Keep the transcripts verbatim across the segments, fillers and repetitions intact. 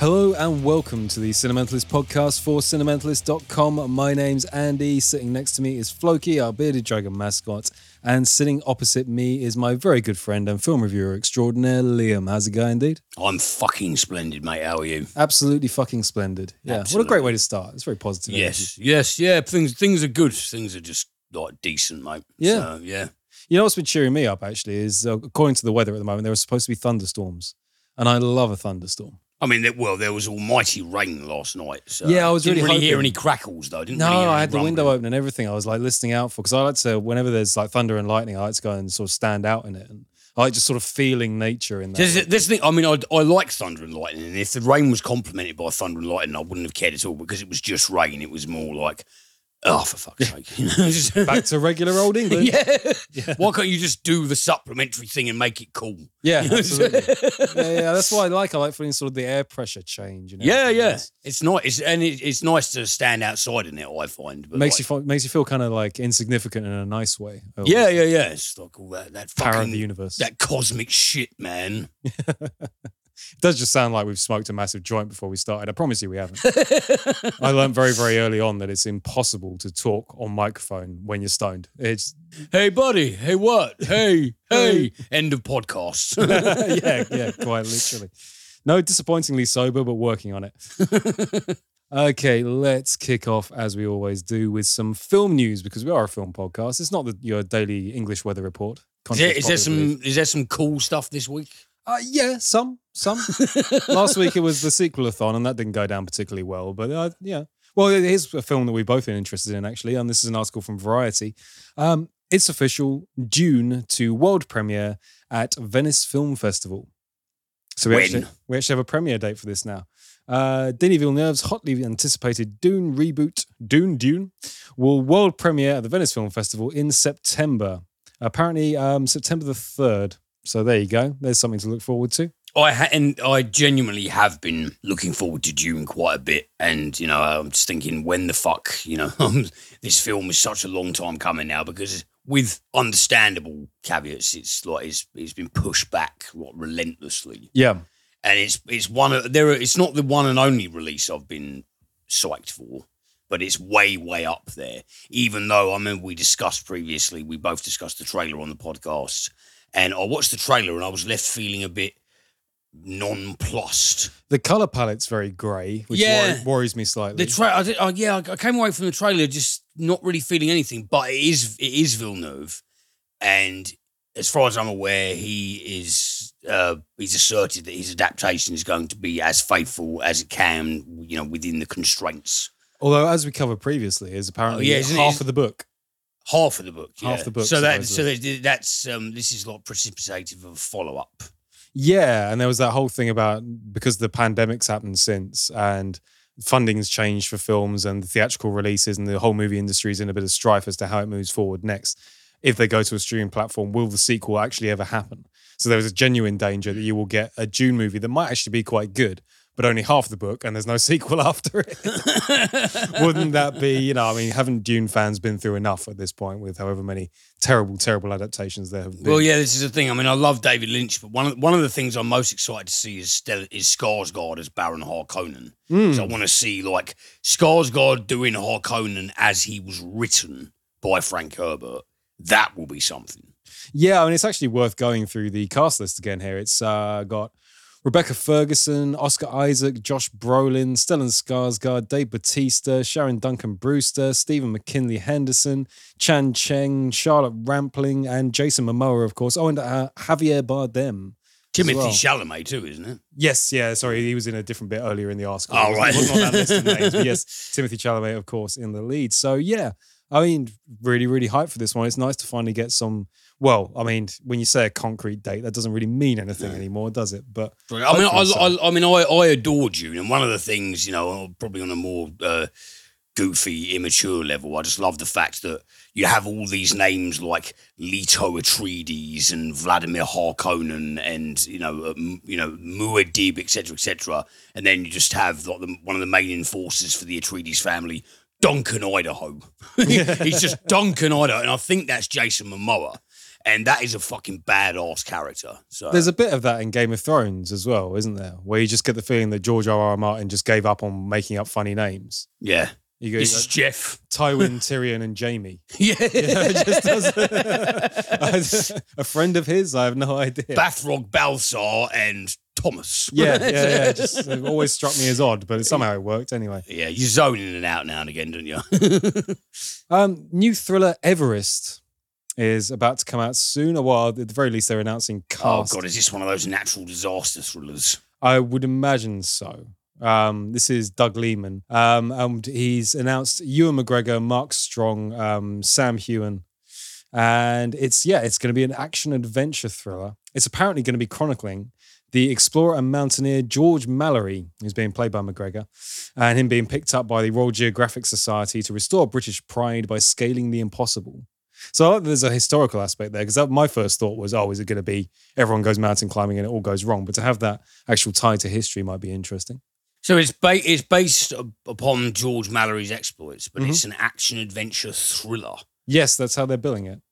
Hello and welcome to the Cinementalist podcast for Cinementalist dot com. My name's Andy. Sitting next to me is Floki, our bearded dragon mascot. And sitting opposite me is my very good friend and film reviewer extraordinaire, Liam. How's it going, dude? I'm fucking splendid, mate. How are you? Absolutely fucking splendid. Yeah. Absolutely. What a great way to start. It's very positive. Yes, energy. Yes, yeah. Things things are good. Things are just like decent, mate. Yeah. So, yeah. You know what's been cheering me up, actually, is uh, according to the weather at the moment, there are supposed to be thunderstorms. And I love a thunderstorm. I mean, well, there was almighty rain last night. So yeah, I was didn't really didn't really hear any crackles, though. Didn't no, really I had rumbling. The window open and everything. I was, like, listening out for, because I like to, whenever there's, like, thunder and lightning, I like to go and sort of stand out in it. And I like just sort of feeling nature in that. This, this thing, I mean, I, I like thunder and lightning. And if the rain was complemented by thunder and lightning, I wouldn't have cared at all, because it was just rain. It was more like, oh, for fuck's sake. Back to regular old England. Yeah. Yeah. Why can't you just do the supplementary thing and make it cool? Yeah, you know, absolutely. yeah, yeah, that's what I like. I like feeling sort of the air pressure change. You know, yeah, yeah. It's, it's nice. It's, and it, it's nice to stand outside in it, I find. But makes, like, you, makes you feel kind of like insignificant in a nice way. Always. Yeah, yeah, yeah. It's like all that, that power fucking, of the universe. That cosmic shit, man. It does just sound like we've smoked a massive joint before we started. I promise you we haven't. I learned very, very early on that it's impossible to talk on microphone when you're stoned. It's, hey, buddy, hey, what? Hey, hey. End of podcast. yeah, yeah, quite literally. No, disappointingly sober, but working on it. Okay, let's kick off, as we always do, with some film news, because we are a film podcast. It's not the, your daily English weather report. Is there, is there some is there some cool stuff this week? Uh, yeah, some, some. Last week it was the sequel-a-thon, and that didn't go down particularly well. But uh, yeah, well, here's a film that we both are interested in, actually, and this is an article from Variety. Um, it's official, Dune to world premiere at Venice Film Festival. So we actually, we actually have a premiere date for this now. Uh, Denis Villeneuve's hotly anticipated Dune reboot, Dune Dune, will world premiere at the Venice Film Festival in September. Apparently, um, September the third. So there you go. There's something to look forward to. I ha- and I genuinely have been looking forward to Dune quite a bit. And, you know, I'm just thinking, when the fuck, you know, this film is such a long time coming now, because with understandable caveats, it's like it's, it's been pushed back like, relentlessly. Yeah. And it's it's one of there. Are, it's not the one and only release I've been psyched for, but it's way, way up there. Even though, I mean, we discussed previously, we both discussed the trailer on the podcast. And I watched the trailer and I was left feeling a bit nonplussed. The colour palette's very grey, which yeah. worries, worries me slightly. The tra- I did, I, yeah, I came away from the trailer just not really feeling anything, but it is it is Villeneuve. And as far as I'm aware, he is uh, he's asserted that his adaptation is going to be as faithful as it can, you know, within the constraints. Although, as we covered previously, is apparently oh, yeah, half it, of the book. Half of the book, yeah. Half the book. So that, so that's um, this is like precipitative of a follow up. Yeah, and there was that whole thing about because the pandemic's happened since, and funding's changed for films and the theatrical releases, and the whole movie industry's in a bit of strife as to how it moves forward next. If they go to a streaming platform, will the sequel actually ever happen? So there was a genuine danger that you will get a Dune movie that might actually be quite good, but only half the book, and there's no sequel after it. Wouldn't that be, you know, I mean, haven't Dune fans been through enough at this point with however many terrible, terrible adaptations there have been? Well, yeah, this is the thing. I mean, I love David Lynch, but one of, one of the things I'm most excited to see is, Stella, is Skarsgård as Baron Harkonnen. Mm. So I want to see, like, Skarsgård doing Harkonnen as he was written by Frank Herbert. That will be something. Yeah, I mean, it's actually worth going through the cast list again here. It's uh, got Rebecca Ferguson, Oscar Isaac, Josh Brolin, Stellan Skarsgård, Dave Bautista, Sharon Duncan-Brewster, Stephen McKinley-Henderson, Chan Cheng, Charlotte Rampling, and Jason Momoa, of course. Oh, and uh, Javier Bardem. Timothée well. Chalamet too, isn't it? Yes, yeah, sorry, he was in a different bit earlier in the article. Oh, right. It wasn't on that list of names, but yes, Timothée Chalamet, of course, in the lead. So, yeah, I mean, really, really hyped for this one. It's nice to finally get some... Well, I mean, when you say a concrete date, that doesn't really mean anything no. anymore, does it? But I mean, I, so. I, I mean, I, I adore Dune, and one of the things, you know, probably on a more uh, goofy, immature level, I just love the fact that you have all these names like Leto Atreides and Vladimir Harkonnen, and you know, uh, you know, Muad'Dib, et cetera, et cetera, and then you just have like the, one of the main enforcers for the Atreides family, Duncan Idaho. He's just Duncan Idaho, and I think that's Jason Momoa. And that is a fucking badass character. So there's a bit of that in Game of Thrones as well, isn't there? Where you just get the feeling that George R R. Martin just gave up on making up funny names. Yeah. You go, this is like, Jeff. Tywin, Tyrion, and Jamie. Yeah. You know, it just doesn't... a friend of his? I have no idea. Bathrog, Balsar, and Thomas. Yeah, yeah, yeah. Just, it always struck me as odd, but it, somehow it worked anyway. Yeah, you zone in and out now and again, don't you? um, new thriller Everest is about to come out soon. Or well, at the very least, they're announcing cast. Oh, God, is this one of those natural disaster thrillers? I would imagine so. Um, this is Doug Liman, um, and he's announced Ewan McGregor, Mark Strong, um, Sam Heughan, and it's yeah, it's going to be an action adventure thriller. It's apparently going to be chronicling the explorer and mountaineer George Mallory, who's being played by McGregor, and him being picked up by the Royal Geographic Society to restore British pride by scaling the impossible. So I like that there's a historical aspect there, because my first thought was, oh, is it going to be everyone goes mountain climbing and it all goes wrong? But to have that actual tie to history might be interesting. So it's, ba- it's based upon George Mallory's exploits, but mm-hmm. it's an action-adventure thriller. Yes, that's how they're billing it.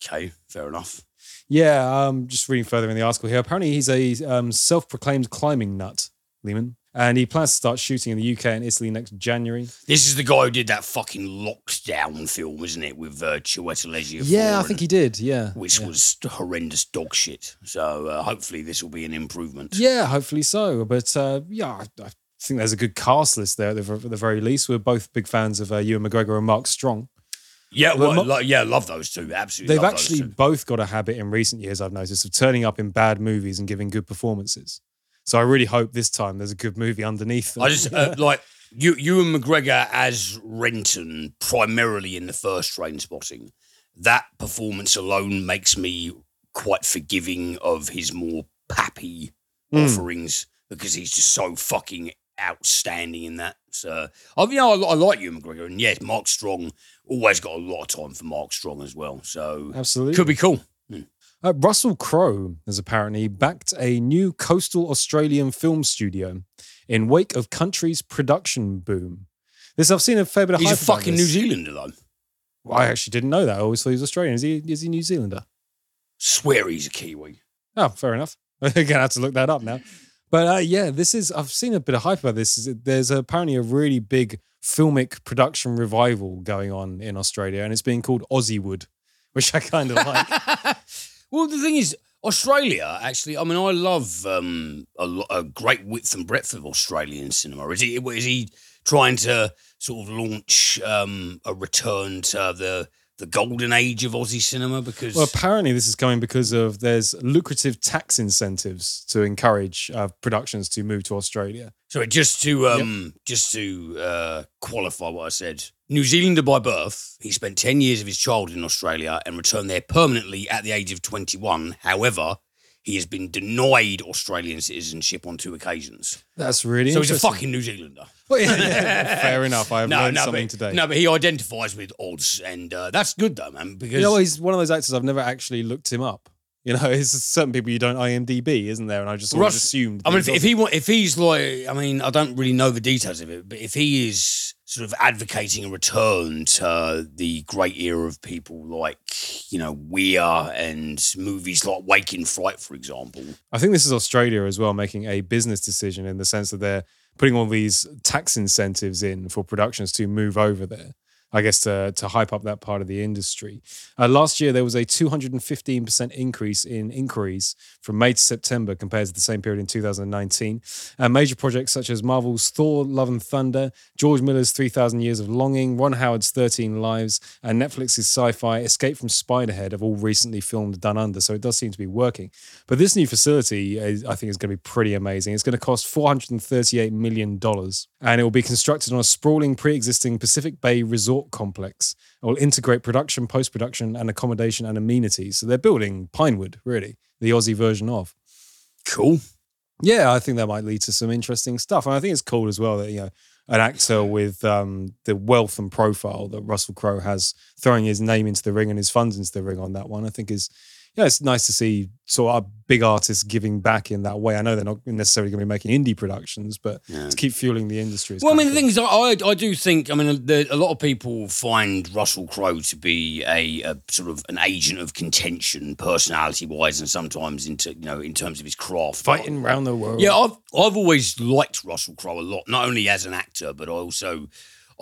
Okay, fair enough. Yeah, um, just reading further in the article here. Apparently he's a um, self-proclaimed climbing nut, Lehman, and he plans to start shooting in the U K and Italy next January. This is the guy who did that fucking lockdown film, isn't it, with uh, Chiwetel Ejiofor? Yeah, I think he did, yeah. Which yeah. was horrendous dog shit. So uh, hopefully this will be an improvement. Yeah, hopefully so. But uh, yeah, I, I think there's a good cast list there at the, at the very least. We're both big fans of uh, Ewan McGregor and Mark Strong. Yeah, well, Mark, yeah, love those two. Absolutely. They've actually both got a habit in recent years, I've noticed, of turning up in bad movies and giving good performances. So I really hope this time there's a good movie underneath them. I just uh, like you, Ewan McGregor as Renton, primarily in the first Trainspotting. That performance alone makes me quite forgiving of his more pappy mm. offerings, because he's just so fucking outstanding in that. So I, you know, I, I like Ewan McGregor, and yes, Mark Strong. Always got a lot of time for Mark Strong as well. So absolutely, could be cool. Mm. Uh, Russell Crowe has apparently backed a new coastal Australian film studio in wake of country's production boom. This I've seen a fair bit of. He's hype a fucking New Zealander, though. Well, I actually didn't know that. I always thought he was Australian. Is he? Is he New Zealander? Swear he's a Kiwi. Oh, fair enough. I'm gonna have to look that up now. But uh, yeah, this is. I've seen a bit of hype about this. There's apparently a really big filmic production revival going on in Australia, and it's being called Aussie-wood, which I kind of like. Well, the thing is, Australia, actually, I mean, I love um, a, a great width and breadth of Australian cinema. Is he, is he trying to sort of launch um, a return to the the golden age of Aussie cinema? Because well, apparently this is coming because of there's lucrative tax incentives to encourage uh, productions to move to Australia. So just to um, yep. just to uh, qualify what I said, New Zealander by birth, he spent ten years of his childhood in Australia and returned there permanently at the age of twenty-one. However, he has been denied Australian citizenship on two occasions. That's really so interesting. So he's a fucking New Zealander. Well, yeah, yeah. Fair enough. I have no, learned no, something but, today. No, but he identifies with odds, and uh, that's good though, man. Because you know, he's one of those actors I've never actually looked him up. You know, it's certain people you don't I M D B, isn't there? And I just always Russ, assumed. I mean, if, if he if he's like, I mean, I don't really know the details of it, but if he is sort of advocating a return to the great era of people like, you know, Weir and movies like Waking Fright, for example. I think this is Australia as well making a business decision in the sense that they're putting all these tax incentives in for productions to move over there, I guess, to, to hype up that part of the industry. Uh, last year, there was a two hundred fifteen percent increase in inquiries from May to September compared to the same period in two thousand nineteen. Uh, major projects such as Marvel's Thor, Love and Thunder, George Miller's three thousand Years of Longing, Ron Howard's thirteen lives, and Netflix's sci-fi Escape from Spiderhead have all recently filmed Done Under, so it does seem to be working. But this new facility, is, I think, is going to be pretty amazing. It's going to cost four hundred thirty-eight million dollars, and it will be constructed on a sprawling pre-existing Pacific Bay resort complex. It will integrate production, post-production, and accommodation and amenities. So they're building Pinewood, really, the Aussie version of. Cool. Yeah, I think that might lead to some interesting stuff. And I think it's cool as well that, you know, an actor with um, the wealth and profile that Russell Crowe has, throwing his name into the ring and his funds into the ring on that one, I think is yeah, it's nice to see sort of big artists giving back in that way. I know they're not necessarily going to be making indie productions, but yeah. to keep fueling the industry. Well, I mean, the thing is, I, I, I do think, I mean, the, a lot of people find Russell Crowe to be a, a sort of an agent of contention, personality-wise, and sometimes into you know in terms of his craft. Fighting around the world. Yeah, I've I've always liked Russell Crowe a lot, not only as an actor, but I also.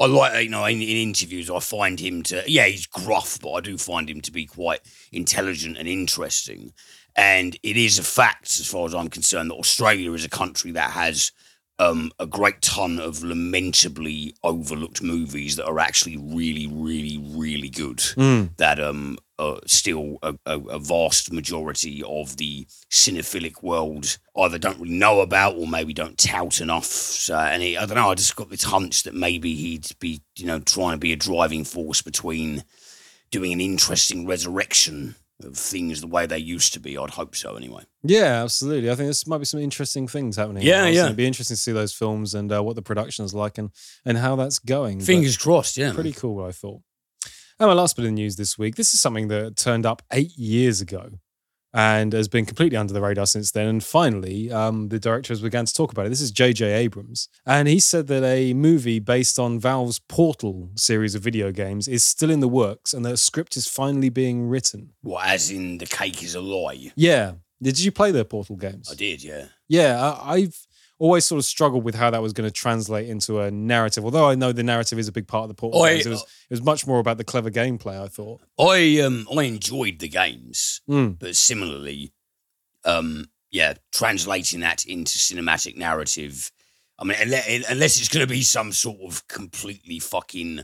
I like, you know, in, in interviews, I find him to, yeah, he's gruff, but I do find him to be quite intelligent and interesting. And it is a fact, as far as I'm concerned, that Australia is a country that has um, a great ton of lamentably overlooked movies that are actually really, really, really good. Mm. That um, are still a, a, a vast majority of the cinephilic world either don't really know about or maybe don't tout enough. So, and he, I don't know, I just got this hunch that maybe he'd be, you know, trying to be a driving force between doing an interesting resurrection of things the way they used to be. I'd hope so anyway. Yeah, absolutely. I think this might be some interesting things happening. Yeah, yeah. It'd be interesting to see those films and uh, what the production's like and, and how that's going. Fingers but crossed, yeah. Pretty cool, what I thought. And my last bit of news this week, this is something that turned up eight years ago and has been completely under the radar since then. And finally, um, the directors began to talk about it. This is J J. Abrams. And he said that a movie based on Valve's Portal series of video games is still in the works and that a script is finally being written. Well, as in the cake is a lie? Yeah. Did you play their Portal games? I did, yeah. Yeah, I- I've... always sort of struggled with how that was going to translate into a narrative, although I know the narrative is a big part of the Portal games. It was, it was much more about the clever gameplay, I thought. I um, I enjoyed the games, mm. but similarly, um, yeah, translating that into cinematic narrative, I mean, unless it's going to be some sort of completely fucking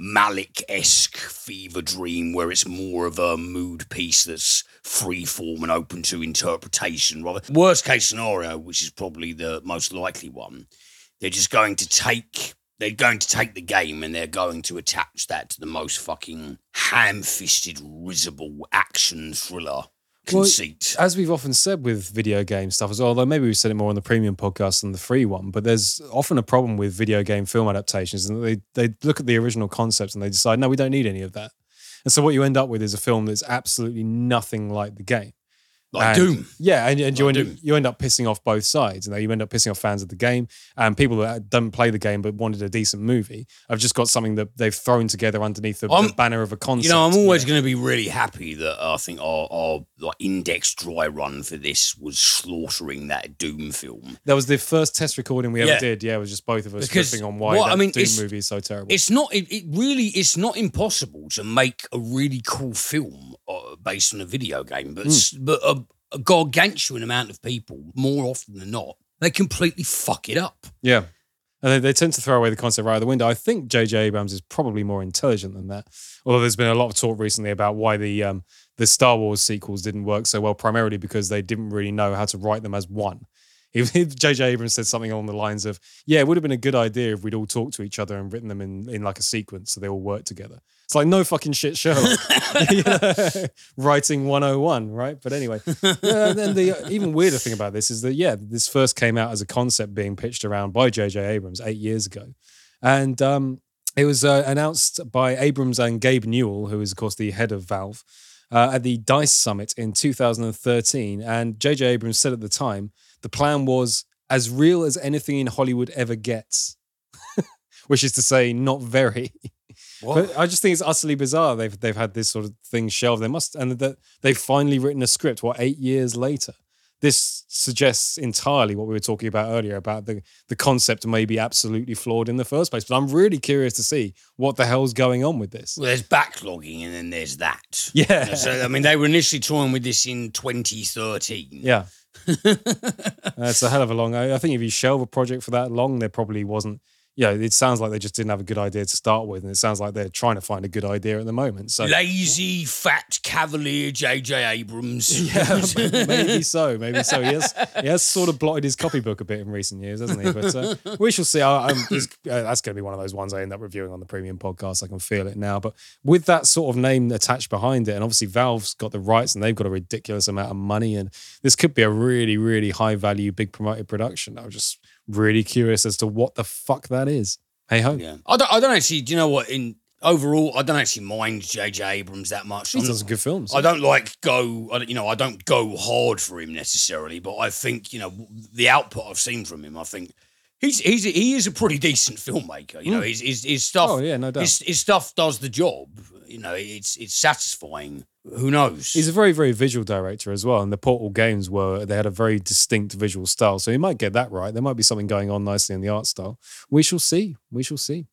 Malick-esque fever dream where it's more of a mood piece that's freeform and open to interpretation. Rather, worst case scenario, which is probably the most likely one, they're just going to take they're going to take the game and they're going to attach that to the most fucking ham-fisted, risible action thriller conceit. Well, as we've often said with video game stuff as well, although maybe we've said it more on the premium podcast than the free one, but there's often a problem with video game film adaptations and they, they look at the original concepts and they decide, no, we don't need any of that. And so what you end up with is a film that's absolutely nothing like the game. Like and, Doom. Yeah, and, and you, like end, Doom. you end up pissing off both sides. You know, you end up pissing off fans of the game and people that don't play the game but wanted a decent movie. I've just got something that they've thrown together underneath the, the banner of a concept. You know, I'm always yeah. going to be really happy that I think our, our like index dry run for this was slaughtering that Doom film. That was the first test recording we ever yeah. did. Yeah, it was just both of us riffing on why well, that I mean, Doom movie is so terrible. It's not. It, it really. It's not impossible to make a really cool film uh, based on a video game, but mm. but. Uh, A gargantuan amount of people, more often than not, they completely fuck it up. Yeah. And they, they tend to throw away the concept right out the window. I think J J. Abrams is probably more intelligent than that. Although there's been a lot of talk recently about why the um, the Star Wars sequels didn't work so well, primarily because they didn't really know how to write them as one. J J. Abrams said something along the lines of, yeah, it would have been a good idea if we'd all talked to each other and written them in, in like a sequence so they all work together. It's like, no fucking shit, Sherlock. You know? Writing one oh one, right? But anyway, yeah, then the even weirder thing about this is that, yeah, this first came out as a concept being pitched around by J J. Abrams eight years ago. And um, it was uh, announced by Abrams and Gabe Newell, who is, of course, the head of Valve, uh, at the DICE Summit in two thousand thirteen. And J J. Abrams said at the time, the plan was as real as anything in Hollywood ever gets, which is to say, not very. What? But I just think it's utterly bizarre. They've they've had this sort of thing shelved. They must, and that they've finally written a script. What, eight years later? This suggests entirely what we were talking about earlier about the the concept may be absolutely flawed in the first place. But I'm really curious to see what the hell's going on with this. Well, there's backlogging and then there's that. Yeah. So I mean, they were initially toying with this in twenty thirteen. Yeah. That's uh, a hell of a long. I think if you shelve a project for that long, there probably wasn't. You know, it sounds like they just didn't have a good idea to start with, and it sounds like they're trying to find a good idea at the moment. So lazy, fat, cavalier J J. Abrams. Yeah, maybe so. Maybe so. He has, he has sort of blotted his copybook a bit in recent years, hasn't he? But uh, we shall see. I, I'm just, uh, that's going to be one of those ones I end up reviewing on the premium podcast. I can feel it now. But with that sort of name attached behind it, and obviously Valve's got the rights, and they've got a ridiculous amount of money, and this could be a really, really high-value, big promoted production. I was just really curious as to what the fuck that is. Hey ho. Yeah. I don't, I don't actually, do you know what? In overall, I don't actually mind J J. Abrams that much. He does some good films. I don't like go, I, you know, I don't go hard for him necessarily, but I think, you know, the output I've seen from him, I think he's he's he is a pretty decent filmmaker. You mm. know, his, his his stuff. Oh yeah, no doubt. His, his stuff does the job. You know, it's it's satisfying. Who knows? He's a very, very visual director as well. And the Portal games were, they had a very distinct visual style. So he might get that right. There might be something going on nicely in the art style. We shall see. We shall see.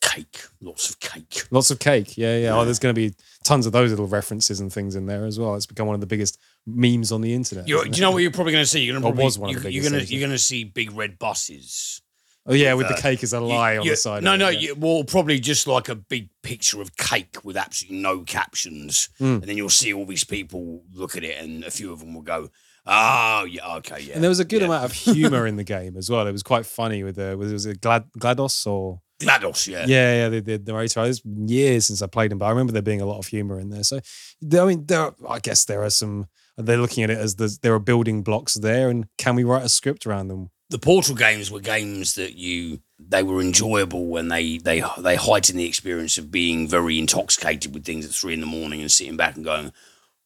Cake. Lots of cake. Lots of cake. Yeah, yeah. yeah. Oh, there's going to be tons of those little references and things in there as well. It's become one of the biggest memes on the internet. You're, do you know what you're probably going to see? You're going to probably, was one of the biggest. You're going to, you're going to see big red buses. Oh, yeah, with uh, the cake as a lie you, on the side. No, of it, no, yeah. you, well, probably just like a big picture of cake with absolutely no captions. Mm. And then you'll see all these people look at it and a few of them will go, oh, yeah, okay, yeah. And there was a good yeah. amount of humour in the game as well. It was quite funny with the, was it, was it Glad, GLaDOS or? GLaDOS, yeah. Yeah, yeah, the, the narrator. It was years since I played him, but I remember there being a lot of humour in there. So, I mean, there, I guess there are some, they're looking at it as the, there are building blocks there and can we write a script around them? The Portal games were games that you, they were enjoyable and they they they heightened the experience of being very intoxicated with things at three in the morning and sitting back and going,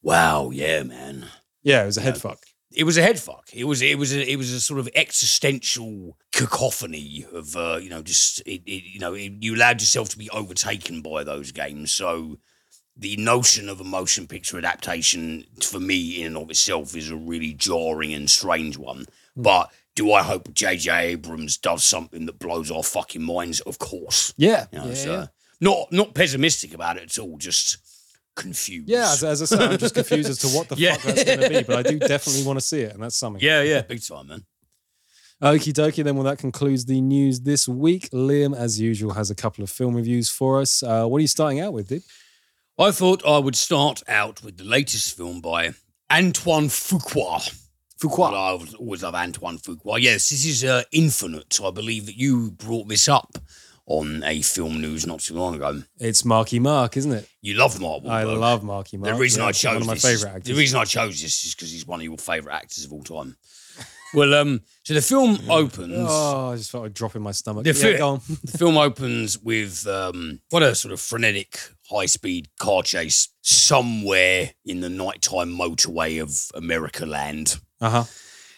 wow, yeah, man. Yeah, it was a head fuck. It was a head fuck. It was it was a, it was a sort of existential cacophony of uh, you know just it, it, you know it, you allowed yourself to be overtaken by those games. So the notion of a motion picture adaptation for me in and of itself is a really jarring and strange one, mm. but. Do I hope J J. Abrams does something that blows our fucking minds? Of course. Yeah. You know, yeah, so yeah. Not not pessimistic about it at all, just confused. Yeah, as, as I said, I'm just confused as to what the yeah. fuck that's going to be, but I do definitely want to see it, and that's something. Yeah, yeah, big time, man. Okie dokie, then. Well, that concludes the news this week. Liam, as usual, has a couple of film reviews for us. Uh, what are you starting out with, dude? I thought I would start out with the latest film by Antoine Fuqua. Fuqua. Well, I always love Antoine Fuqua. Yes, this is uh, Infinite. I believe that you brought this up on a film news not too long ago. It's Marky Mark, isn't it? You love Mark Wahlberg. I love Marky Mark. The reason yeah, I chose one of my this, favorite actors. The reason I chose this is because he's one of your favorite actors of all time. Well, um, so the film opens. Oh, I just felt a drop in my stomach. The, fi- yeah, go on. The film opens with um, what a sort of frenetic high-speed car chase somewhere in the nighttime motorway of America land. Uh-huh.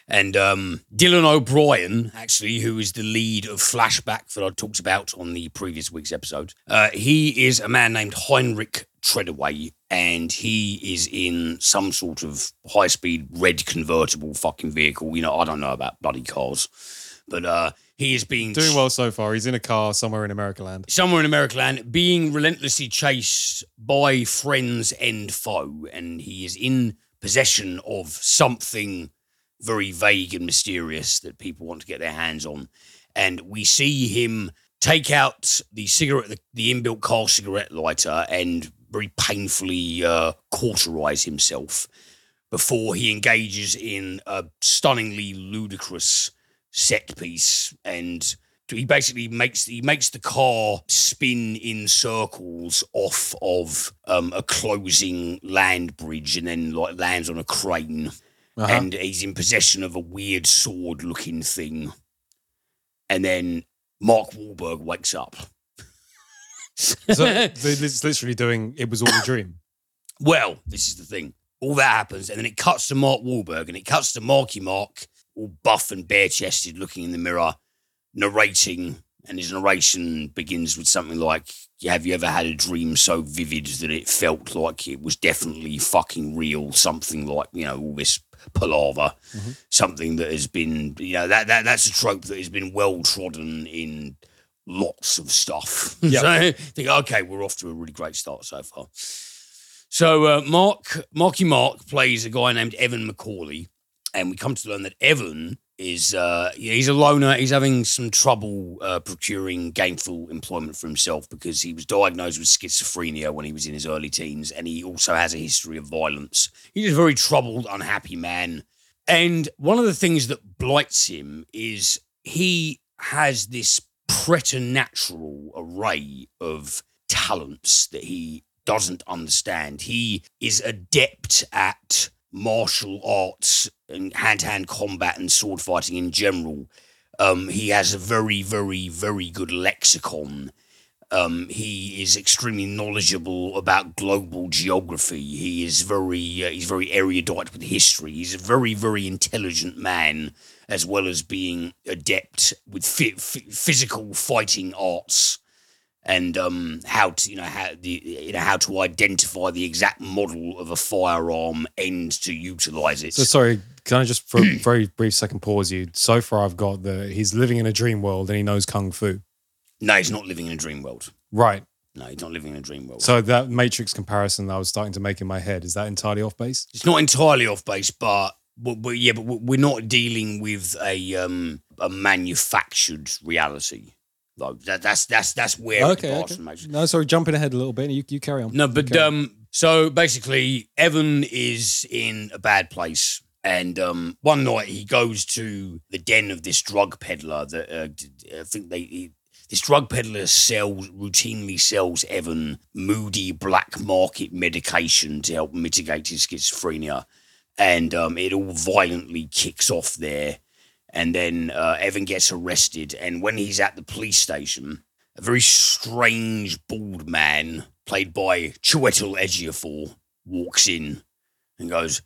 And um, Dylan O'Brien, actually, who is the lead of Flashback that I talked about on the previous week's episode, uh, he is a man named Heinrich Treadaway, and he is in some sort of high-speed red convertible fucking vehicle. You know, I don't know about bloody cars, but uh, he is being... Doing well so far. He's in a car somewhere in America land. Somewhere in America land, being relentlessly chased by friends and foe, and he is in... possession of something very vague and mysterious that people want to get their hands on. And we see him take out the cigarette, the, the inbuilt car cigarette lighter and very painfully uh, cauterize himself before he engages in a stunningly ludicrous set piece. And he basically makes, he makes the car spin in circles off of um, a closing land bridge and then like lands on a crane. Uh-huh. And he's in possession of a weird sword-looking thing. And then Mark Wahlberg wakes up. So it's literally doing, it was all a dream. Well, this is the thing. All that happens and then it cuts to Mark Wahlberg and it cuts to Marky Mark, all buff and bare-chested, looking in the mirror, narrating, and his narration begins with something like, have you ever had a dream so vivid that it felt like it was definitely fucking real? Something like, you know, all this palaver, mm-hmm. something that has been, you know, that, that that's a trope that has been well trodden in lots of stuff. Yep. So I think, okay, we're off to a really great start so far. So uh, Mark, Marky Mark plays a guy named Evan McCauley, and we come to learn that Evan... is uh, he's a loner. He's having some trouble uh, procuring gainful employment for himself because he was diagnosed with schizophrenia when he was in his early teens, and he also has a history of violence. He's a very troubled, unhappy man. And one of the things that blights him is he has this preternatural array of talents that he doesn't understand. He is adept at martial arts and hand-to-hand combat and sword fighting in general. Um, he has a very, very, very good lexicon. Um, he is extremely knowledgeable about global geography. He is very, uh, he's very erudite with history. He's a very, very intelligent man, as well as being adept with f- f- physical fighting arts and um, how to, you know, how the, you know, how to identify the exact model of a firearm and to utilize it. So sorry, can I just for a very brief second pause you? So far, I've got the he's living in a dream world and he knows kung fu. No, he's not living in a dream world. Right. No, he's not living in a dream world. So that Matrix comparison that I was starting to make in my head, is that entirely off base? It's not entirely off base, but, but, but yeah, but we're not dealing with a um, a manufactured reality. Though that, that's that's that's where okay, it departs from Matrix. No, sorry, jumping ahead a little bit. You you carry on. No, but okay. um, so basically, Evan is in a bad place. And um, one night he goes to the den of this drug peddler that uh, I think they. He, This drug peddler sells, routinely sells Evan moody black market medication to help mitigate his schizophrenia. And um, it all violently kicks off there. And then uh, Evan gets arrested. And when he's at the police station, a very strange bald man, played by Chiwetel Ejiofor, walks in and goes,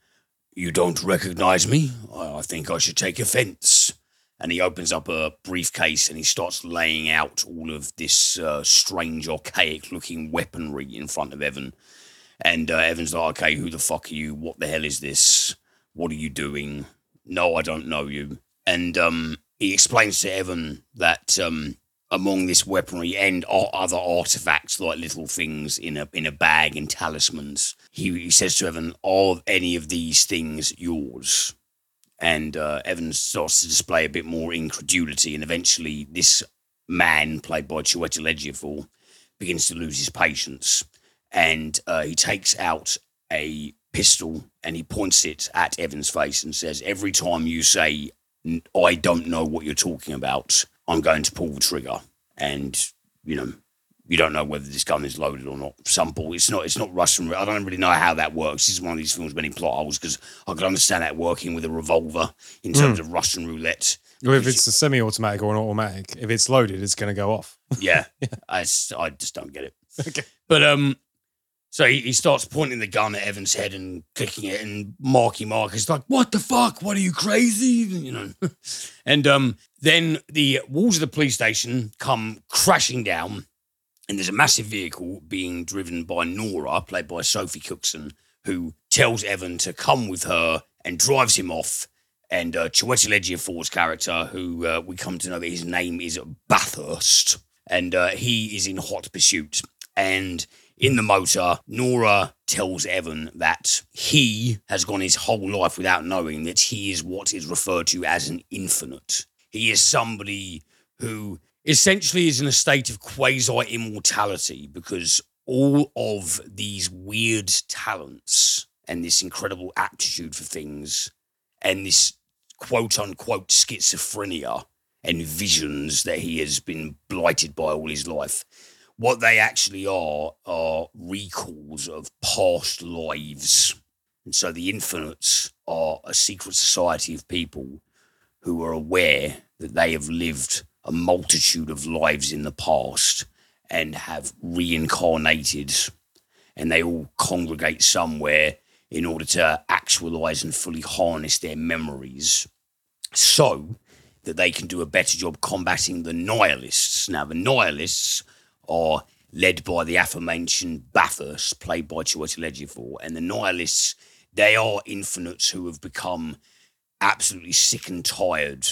"You don't recognize me? I think I should take offense." And he opens up a briefcase and he starts laying out all of this uh, strange, archaic-looking weaponry in front of Evan. And uh, Evan's like, "Okay, who the fuck are you? What the hell is this? What are you doing? No, I don't know you." And um, he explains to Evan that um, among this weaponry and other artifacts, like little things in a in a bag and talismans, he, he says to Evan, "Are any of these things yours?" And uh, Evan starts to display a bit more incredulity, and eventually this man, played by Chiwetel Ejiofor, begins to lose his patience. And uh, he takes out a pistol and he points it at Evan's face and says, "Every time you say, I don't know what you're talking about, I'm going to pull the trigger." And, you know, you don't know whether this gun is loaded or not. Some ball, it's not. It's not Russian. I don't really know how that works. This is one of these films with many plot holes because I could understand that working with a revolver in terms mm. of Russian roulette. Or if it's a semi-automatic or an automatic, if it's loaded, it's going to go off. Yeah, yeah. I, I just don't get it. Okay, but um, so he, he starts pointing the gun at Evan's head and clicking it, and Marky Mark is like, "What the fuck? What are you crazy?" You know, and um, then the walls of the police station come crashing down. And there's a massive vehicle being driven by Nora, played by Sophie Cookson, who tells Evan to come with her and drives him off. And uh, Chiwetel Ejiofor's character, who uh, we come to know that his name is Bathurst, and uh, he is in hot pursuit. And in the motor, Nora tells Evan that he has gone his whole life without knowing that he is what is referred to as an infinite. He is somebody who... essentially is in a state of quasi-immortality because all of these weird talents and this incredible aptitude for things and this quote-unquote schizophrenia and visions that he has been blighted by all his life, what they actually are are recalls of past lives. And so the infinites are a secret society of people who are aware that they have lived a multitude of lives in the past and have reincarnated, and they all congregate somewhere in order to actualize and fully harness their memories so that they can do a better job combating the nihilists. Now, the nihilists are led by the aforementioned Bathurst, played by Chiwetel Ejiofor, and the nihilists, they are infinites who have become absolutely sick and tired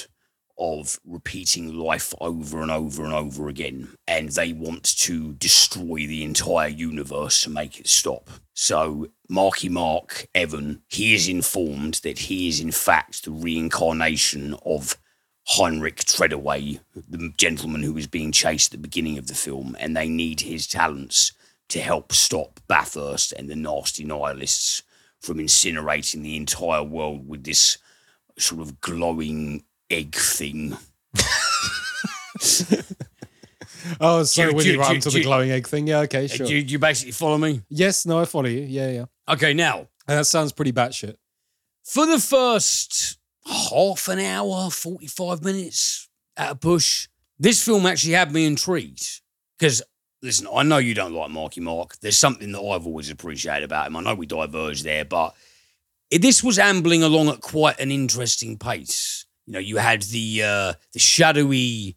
of repeating life over and over and over again, and they want to destroy the entire universe to make it stop. So Marky Mark, Evan, he is informed that he is in fact the reincarnation of Heinrich Treadaway, the gentleman who was being chased at the beginning of the film, and they need his talents to help stop Bathurst and the nasty nihilists from incinerating the entire world with this sort of glowing egg thing. Oh, so when you run to the glowing egg thing, yeah, okay, sure. Do you, do you basically follow me? Yes, no, I follow you. Yeah, yeah. Okay, now and that sounds pretty batshit. For the first half an hour, forty-five minutes at a push, this film actually had me intrigued because listen, I know you don't like Marky Mark. There's something that I've always appreciated about him. I know we diverge there, but this was ambling along at quite an interesting pace. You know, you had the uh, the shadowy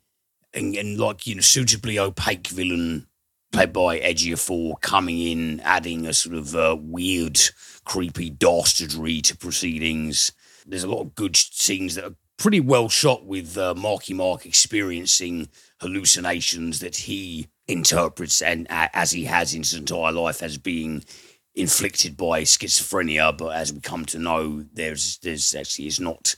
and, and like, you know, suitably opaque villain played by Ejiofor coming in, adding a sort of uh, weird, creepy dastardry to proceedings. There's a lot of good scenes that are pretty well shot with uh, Marky Mark experiencing hallucinations that he interprets and uh, as he has in his entire life as being inflicted by schizophrenia. But as we come to know, there's there's actually it's not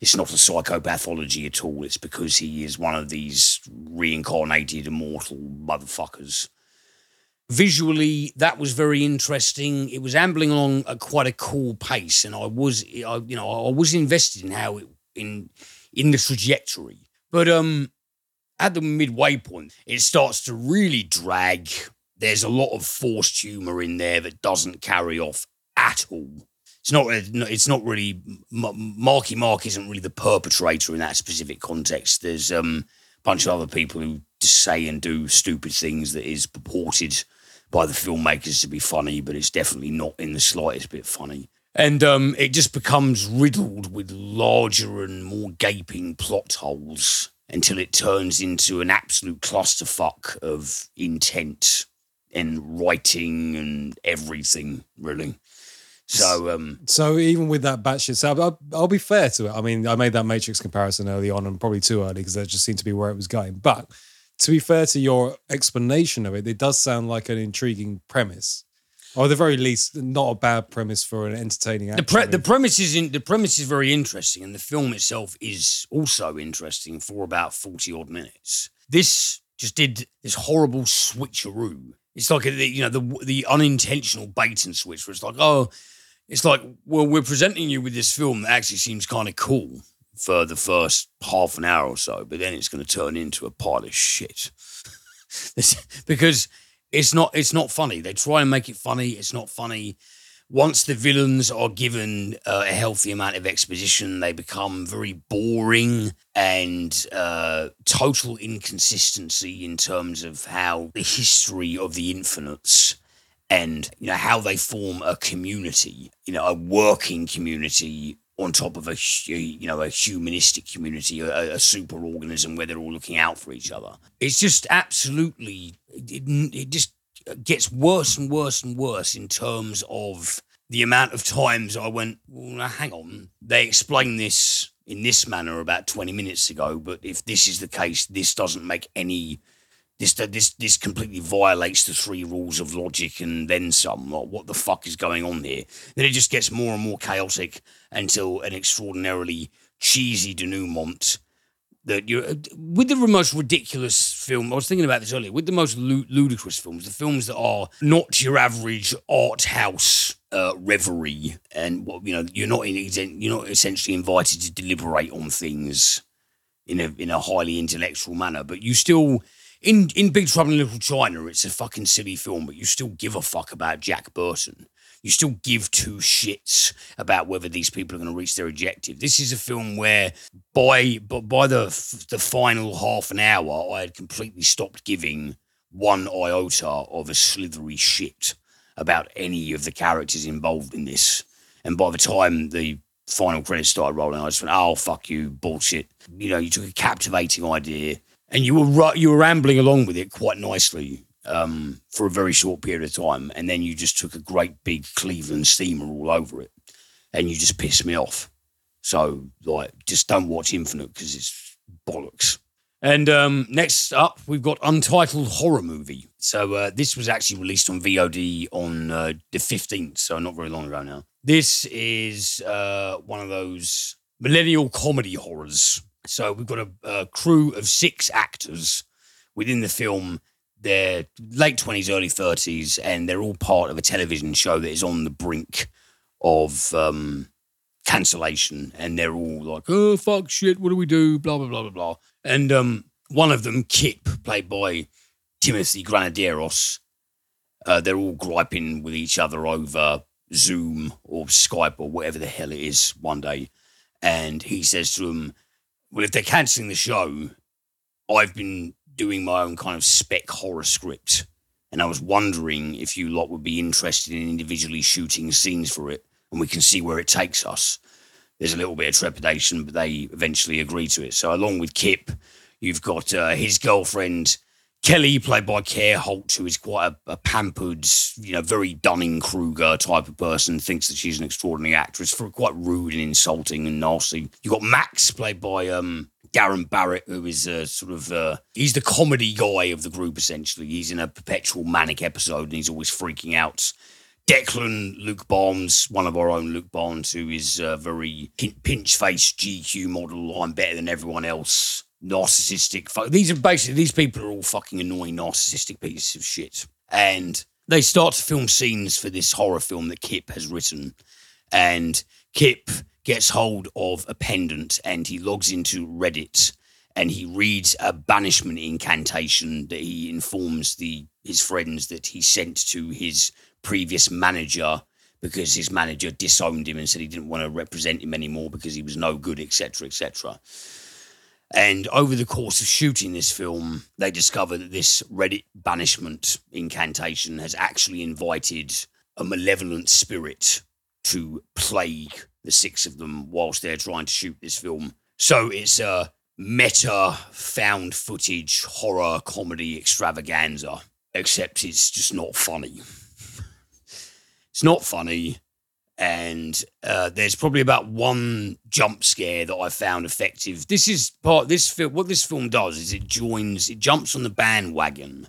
it's not a psychopathology at all. It's because he is one of these reincarnated immortal motherfuckers. Visually, that was very interesting. It was ambling along at quite a cool pace, and I was I you know I was invested in how it in in the trajectory, but um. At the midway point, it starts to really drag. There's a lot of forced humour in there that doesn't carry off at all. It's not. It's not really. Marky Mark isn't really the perpetrator in that specific context. There's um, a bunch of other people who say and do stupid things that is purported by the filmmakers to be funny, but it's definitely not in the slightest bit funny. And um, it just becomes riddled with larger and more gaping plot holes, until it turns into an absolute clusterfuck of intent and writing and everything, really. So um, so even with that batshit stuff, I'll, I'll be fair to it. I mean, I made that Matrix comparison early on, and probably too early because that just seemed to be where it was going. But to be fair to your explanation of it, it does sound like an intriguing premise. Or at the very least, not a bad premise for an entertaining action. The, pre- the premise is in, the premise is very interesting, and the film itself is also interesting for about forty odd minutes. This just did this horrible switcheroo. It's like a, you know the the unintentional bait and switch, where it's like, oh, it's like, well, we're presenting you with this film that actually seems kind of cool for the first half an hour or so, but then it's going to turn into a pile of shit because. It's not it's not funny. They try and make it funny. It's not funny. Once the villains are given uh, a healthy amount of exposition, they become very boring and uh, total inconsistency in terms of how the history of the Infinites and, you know, how they form a community, you know, a working community on top of a, you know, a humanistic community, a, a super organism where they're all looking out for each other. It's just absolutely, it, it just gets worse and worse and worse in terms of the amount of times I went, well, now, hang on, they explained this in this manner about twenty minutes ago, but if this is the case, this doesn't make any, this this this completely violates the three rules of logic and then some. Like, what the fuck is going on here? Then it just gets more and more chaotic until an extraordinarily cheesy denouement that you're with the most ridiculous film. I was thinking about this earlier, with the most lu- ludicrous films, the films that are not your average art house uh, reverie, and well, you know, you're not in, you're not essentially invited to deliberate on things in a in a highly intellectual manner, but you still. In in Big Trouble in Little China, it's a fucking silly film, but you still give a fuck about Jack Burton. You still give two shits about whether these people are going to reach their objective. This is a film where by by the the final half an hour, I had completely stopped giving one iota of a slithery shit about any of the characters involved in this. And by the time the final credits started rolling, I just went, oh, fuck you, bullshit. You know, you took a captivating idea, and you were you were ambling along with it quite nicely um, for a very short period of time, and then you just took a great big Cleveland steamer all over it, and you just pissed me off. So, like, just don't watch Infinite because it's bollocks. And um, next up, we've got Untitled Horror Movie. So uh, this was actually released on V O D on uh, the fifteenth, so not very long ago now. This is uh, one of those millennial comedy horrors. So we've got a, a crew of six actors within the film. They're late twenties, early thirties, and they're all part of a television show that is on the brink of um, cancellation. And they're all like, oh, fuck, shit, what do we do? Blah, blah, blah, blah, blah. And um, one of them, Kip, played by Timothy Granaderos, uh, they're all griping with each other over Zoom or Skype or whatever the hell it is one day. And he says to them, well, if they're cancelling the show, I've been doing my own kind of spec horror script and I was wondering if you lot would be interested in individually shooting scenes for it, and we can see where it takes us. There's a little bit of trepidation, but they eventually agree to it. So along with Kip, you've got uh, his girlfriend, Kelly, played by Care Holt, who is quite a, a pampered, you know, very Dunning-Kruger type of person, thinks that she's an extraordinary actress, for quite rude and insulting and nasty. You've got Max, played by... Um, Darren Barrett, who is a sort of, uh, he's the comedy guy of the group, essentially. He's in a perpetual manic episode and he's always freaking out. Declan, Luke Barnes, one of our own Luke Barnes, who is a very pinch-faced G Q model, I'm better than everyone else, narcissistic. Fo- these are basically, these people are all fucking annoying, narcissistic pieces of shit. And they start to film scenes for this horror film that Kip has written. And Kip gets hold of a pendant and he logs into Reddit and he reads a banishment incantation that he informs the his friends that he sent to his previous manager because his manager disowned him and said he didn't want to represent him anymore because he was no good, et cetera, et cetera. And over the course of shooting this film, they discover that this Reddit banishment incantation has actually invited a malevolent spirit to plague the six of them whilst they're trying to shoot this film. So it's a meta found footage horror comedy extravaganza, except it's just not funny. It's not funny. And uh, there's probably about one jump scare that I found effective. This is part this film. What this film does is it joins, it jumps on the bandwagon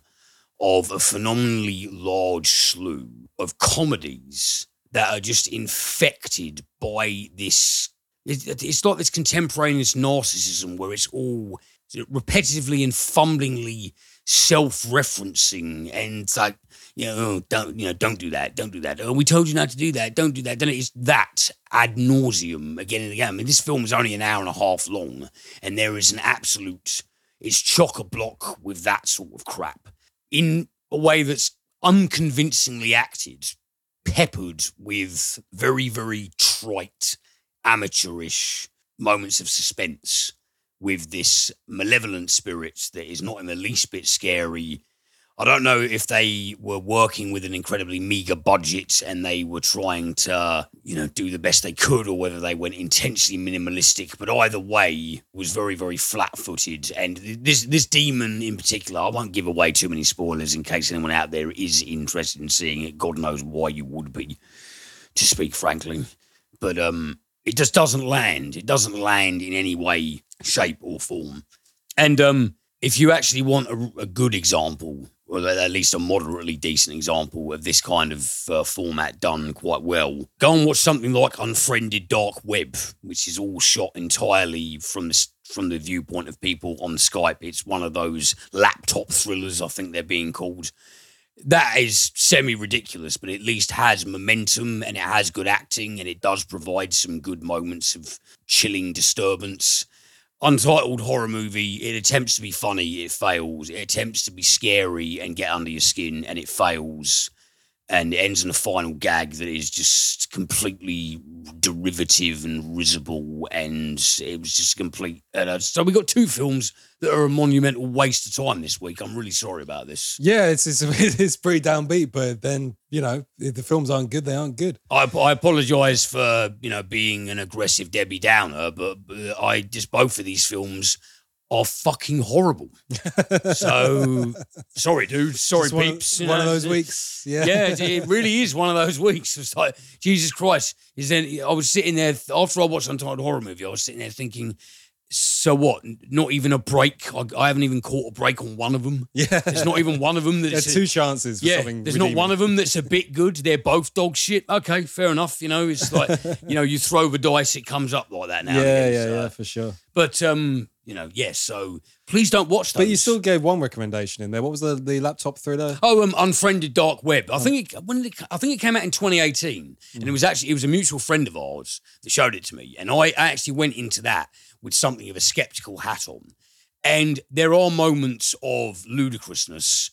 of a phenomenally large slew of comedies that are just infected by this, it's like this contemporaneous narcissism where it's all repetitively and fumblingly self-referencing and it's like, you know, don't, you know, don't do that, don't do that. Oh, we told you not to do that, don't do that. Then it's that ad nauseum again and again. I mean, this film is only an hour and a half long and there is an absolute, it's chock-a-block with that sort of crap in a way that's unconvincingly acted, peppered with very, very trite, amateurish moments of suspense with this malevolent spirit that is not in the least bit scary. I don't know if they were working with an incredibly meager budget and they were trying to, you know, do the best they could or whether they went intensely minimalistic, but either way was very, very flat-footed. And this this demon in particular, I won't give away too many spoilers in case anyone out there is interested in seeing it. God knows why you would be, to speak frankly. But um, it just doesn't land. It doesn't land in any way, shape or form. And um, if you actually want a, a good example, or at least a moderately decent example of this kind of uh, format done quite well, go and watch something like Unfriended Dark Web, which is all shot entirely from the, from the viewpoint of people on Skype. It's one of those laptop thrillers, I think they're being called. That is semi-ridiculous, but at least has momentum and it has good acting and it does provide some good moments of chilling disturbance. Untitled horror movie, it attempts to be funny, it fails. It attempts to be scary and get under your skin, and it fails. And it ends in a final gag that is just completely derivative and risible, and it was just complete... Uh, so we got two films that are a monumental waste of time this week. I'm really sorry about this. Yeah, it's it's, it's pretty downbeat, but then, you know, if the films aren't good, they aren't good. I, I apologise for, you know, being an aggressive Debbie Downer, but, but I just, both of these films are fucking horrible. So, sorry, dude. Sorry, one peeps. Of, one know, of those it, weeks. Yeah, yeah, it, it really is one of those weeks. It's like, Jesus Christ. Is then I was sitting there, after I watched Untitled Horror Movie, I was sitting there thinking, so what? Not even a break. I, I haven't even caught a break on one of them. Yeah. There's not even one of them that's... There's two chances for yeah, something there's redeeming. Not one of them that's a bit good. They're both dog shit. Okay, fair enough. You know, it's like, you know, you throw the dice, it comes up like that now. Yeah, again, yeah, so. yeah, for sure. But, um... you know, yes, yeah, so please don't watch those. But you still gave one recommendation in there. What was the, the laptop thriller? Oh, um, Unfriended Dark Web. I think it, when did it I think it came out in twenty eighteen, mm. and it was actually it was a mutual friend of ours that showed it to me, and I, I actually went into that with something of a skeptical hat on. And there are moments of ludicrousness,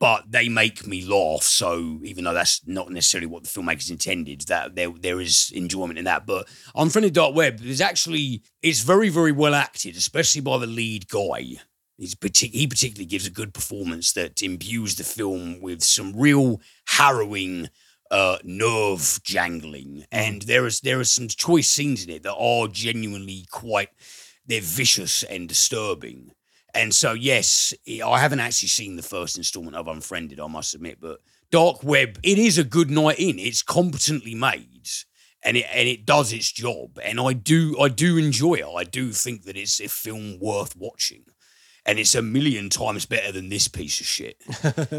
but they make me laugh. So even though that's not necessarily what the filmmakers intended, that there there is enjoyment in that. But Unfriended Dark Web is actually, it's very, very well acted, especially by the lead guy, He's partic- he particularly gives a good performance that imbues the film with some real harrowing uh, nerve jangling. And there is there are some choice scenes in it that are genuinely quite, they're vicious and disturbing. And so, yes, I haven't actually seen the first installment of Unfriended, I must admit, but Dark Web, it is a good night in. It's competently made. And it and it does its job, and I do I do enjoy it. I do think that it's a film worth watching, and it's a million times better than this piece of shit.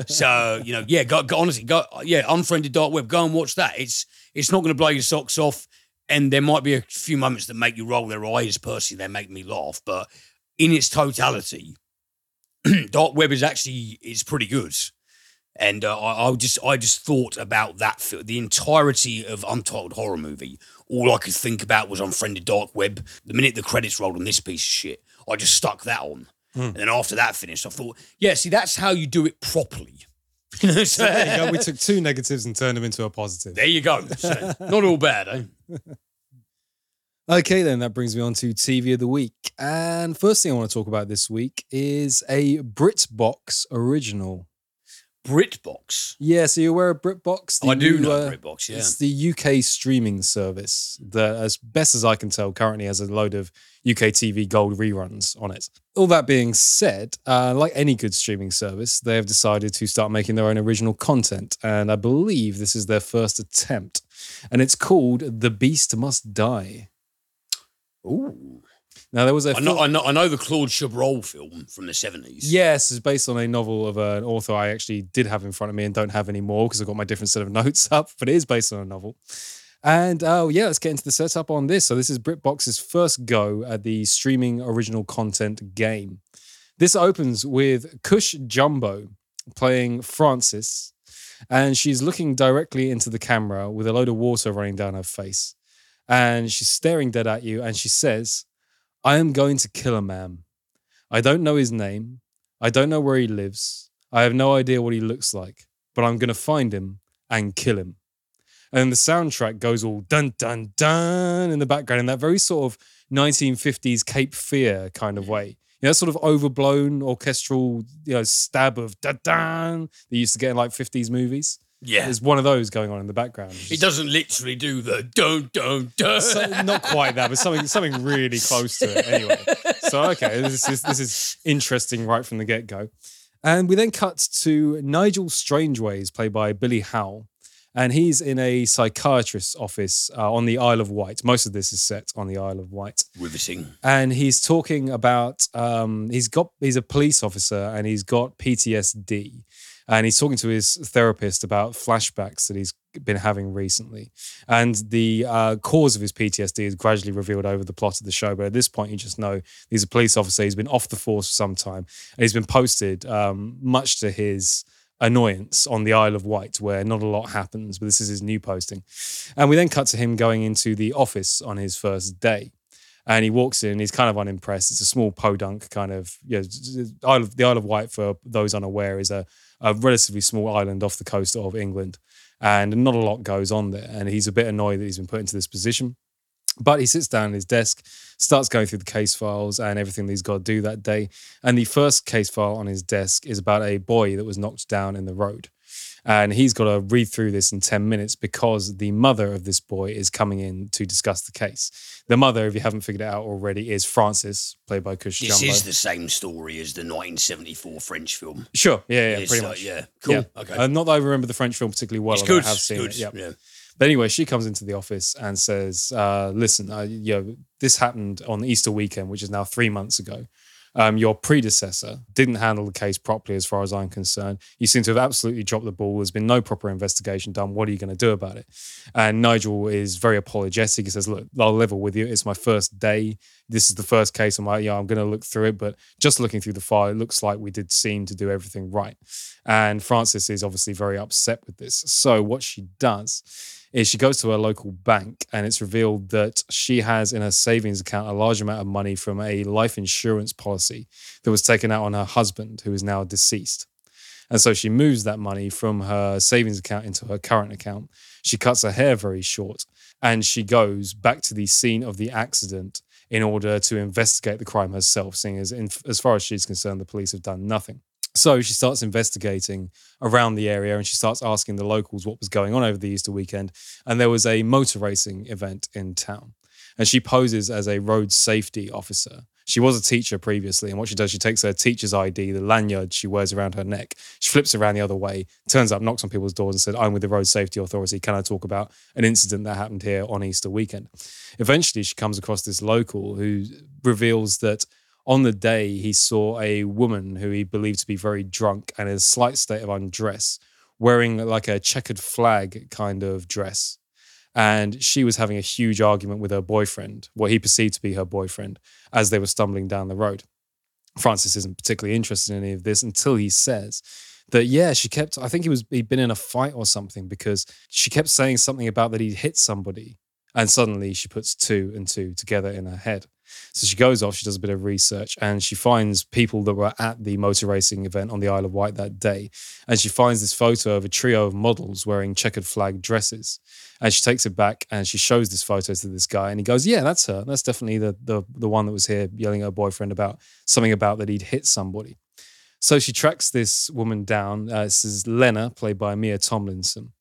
So you know, yeah, go, go, honestly, go yeah, Unfriended Dark Web. Go and watch that. It's it's not going to blow your socks off, and there might be a few moments that make you roll their eyes. Personally, they make me laugh, but in its totality, Dark Web is actually is pretty good. And uh, I, I just I just thought about that, the entirety of Untitled Horror Movie. All I could think about was Unfriended Dark Web. The minute the credits rolled on this piece of shit, I just stuck that on. Hmm. And then after that finished, I thought, yeah, see, that's how you do it properly. so, there you go. We took two negatives and turned them into a positive. There you go. So, not all bad, eh? Okay, then that brings me on to T V of the Week. And first thing I want to talk about this week is a BritBox original. BritBox? Yeah, so you're aware of BritBox? The I do know uh, BritBox, yeah. It's the U K streaming service that, as best as I can tell, currently has a load of U K T V gold reruns on it. All that being said, uh, like any good streaming service, they have decided to start making their own original content, and I believe this is their first attempt. And it's called The Beast Must Die. Ooh. Now, there was a I know, I know, I know the Claude Chabrol film from the seventies. Yes, it's based on a novel of an author I actually did have in front of me and don't have anymore because I've got my different set of notes up, but it is based on a novel. And, oh, uh, yeah, let's get into the setup on this. So this is BritBox's first go at the streaming original content game. This opens with Kush Jumbo playing Frances, and she's looking directly into the camera with a load of water running down her face. And she's staring dead at you, and she says, "I am going to kill a man. I don't know his name. I don't know where he lives. I have no idea what he looks like, but I'm going to find him and kill him." And the soundtrack goes all dun, dun, dun in the background in that very sort of nineteen fifties Cape Fear kind of way. You know, that sort of overblown orchestral, you know, stab of dun, dun that you used to get in like fifties movies. Yeah. There's one of those going on in the background. It doesn't literally do the don't, don't, don't. So, not quite that, but something something really close to it anyway. So, okay, this is, this is interesting right from the get-go. And we then cut to Nigel Strangeways, played by Billy Howell. And he's in a psychiatrist's office uh, on the Isle of Wight. Most of this is set on the Isle of Wight. Riveting. And he's talking about, um, he's got he's a police officer and he's got P T S D. And he's talking to his therapist about flashbacks that he's been having recently. And the uh, cause of his P T S D is gradually revealed over the plot of the show. But at this point, you just know he's a police officer. He's been off the force for some time. And he's been posted, um, much to his annoyance, on the Isle of Wight, where not a lot happens. But this is his new posting. And we then cut to him going into the office on his first day. And he walks in, he's kind of unimpressed. It's a small podunk kind of, you know, Isle of, the Isle of Wight, for those unaware, is a, a relatively small island off the coast of England. And not a lot goes on there. And he's a bit annoyed that he's been put into this position. But he sits down at his desk, starts going through the case files and everything that he's got to do that day. And the first case file on his desk is about a boy that was knocked down in the road. And he's got to read through this in ten minutes because the mother of this boy is coming in to discuss the case. The mother, if you haven't figured it out already, is Frances, played by Kush Jumbo. This is the same story as the nineteen seventy-four French film. Sure, yeah, yeah, pretty much. Uh, yeah, cool, yeah. Okay. Uh, not that I remember the French film particularly well. It's good, I have seen it's good, it. Yep. Yeah. But anyway, she comes into the office and says, uh, listen, uh, you know, this happened on Easter weekend, which is now three months ago. Um, your predecessor didn't handle the case properly as far as I'm concerned. You seem to have absolutely dropped the ball. There's been no proper investigation done. What are you going to do about it? And Nigel is very apologetic. He says, look, I'll level with you. It's my first day. This is the first case. I'm like, yeah, I'm going to look through it. But just looking through the file, it looks like we did seem to do everything right. And Frances is obviously very upset with this. So what she does is she goes to her local bank, and it's revealed that she has in her savings account a large amount of money from a life insurance policy that was taken out on her husband, who is now deceased. And so she moves that money from her savings account into her current account. She cuts her hair very short, and she goes back to the scene of the accident in order to investigate the crime herself, seeing as, in, as far as she's concerned, the police have done nothing. So she starts investigating around the area and she starts asking the locals what was going on over the Easter weekend. And there was a motor racing event in town. And she poses as a road safety officer. She was a teacher previously, and what she does, she takes her teacher's I D, the lanyard she wears around her neck, she flips around the other way, turns up, knocks on people's doors and said, "I'm with the Road Safety Authority. Can I talk about an incident that happened here on Easter weekend?" Eventually, she comes across this local who reveals that on the day he saw a woman who he believed to be very drunk and in a slight state of undress, wearing like a checkered flag kind of dress. And she was having a huge argument with her boyfriend, what he perceived to be her boyfriend, as they were stumbling down the road. Francis isn't particularly interested in any of this until he says that, yeah, she kept, I think he was, he'd been in a fight or something, because she kept saying something about that he'd hit somebody. And suddenly she puts two and two together in her head. So she goes off, she does a bit of research, and she finds people that were at the motor racing event on the Isle of Wight that day. And she finds this photo of a trio of models wearing checkered flag dresses. And she takes it back and she shows this photo to this guy. And he goes, "Yeah, that's her. That's definitely the the, the one that was here yelling at her boyfriend about something about that he'd hit somebody." So she tracks this woman down. Uh, this is Lena, played by Mia Tomlinson.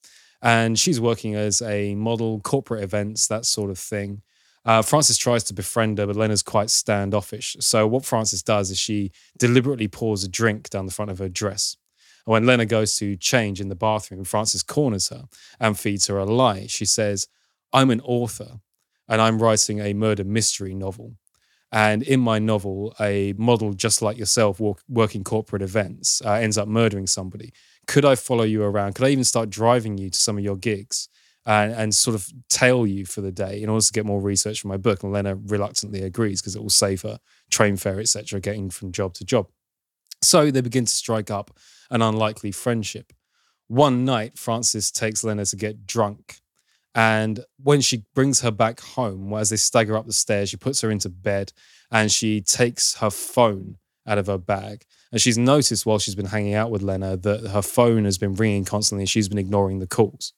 And she's working as a model, corporate events, that sort of thing. Uh, Francis tries to befriend her, but Lena's quite standoffish. So what Francis does is she deliberately pours a drink down the front of her dress. And when Lena goes to change in the bathroom, Francis corners her and feeds her a lie. She says, "I'm an author and I'm writing a murder mystery novel. And in my novel, a model just like yourself work, working corporate events uh, ends up murdering somebody. Could I follow you around? Could I even start driving you to some of your gigs? And, and sort of tail you for the day in order to get more research for my book." And Lena reluctantly agrees because it will save her train fare, et cetera, getting from job to job. So they begin to strike up an unlikely friendship. One night, Francis takes Lena to get drunk. And when she brings her back home, as they stagger up the stairs, she puts her into bed and she takes her phone out of her bag. And she's noticed while she's been hanging out with Lena that her phone has been ringing constantly and she's been ignoring the calls.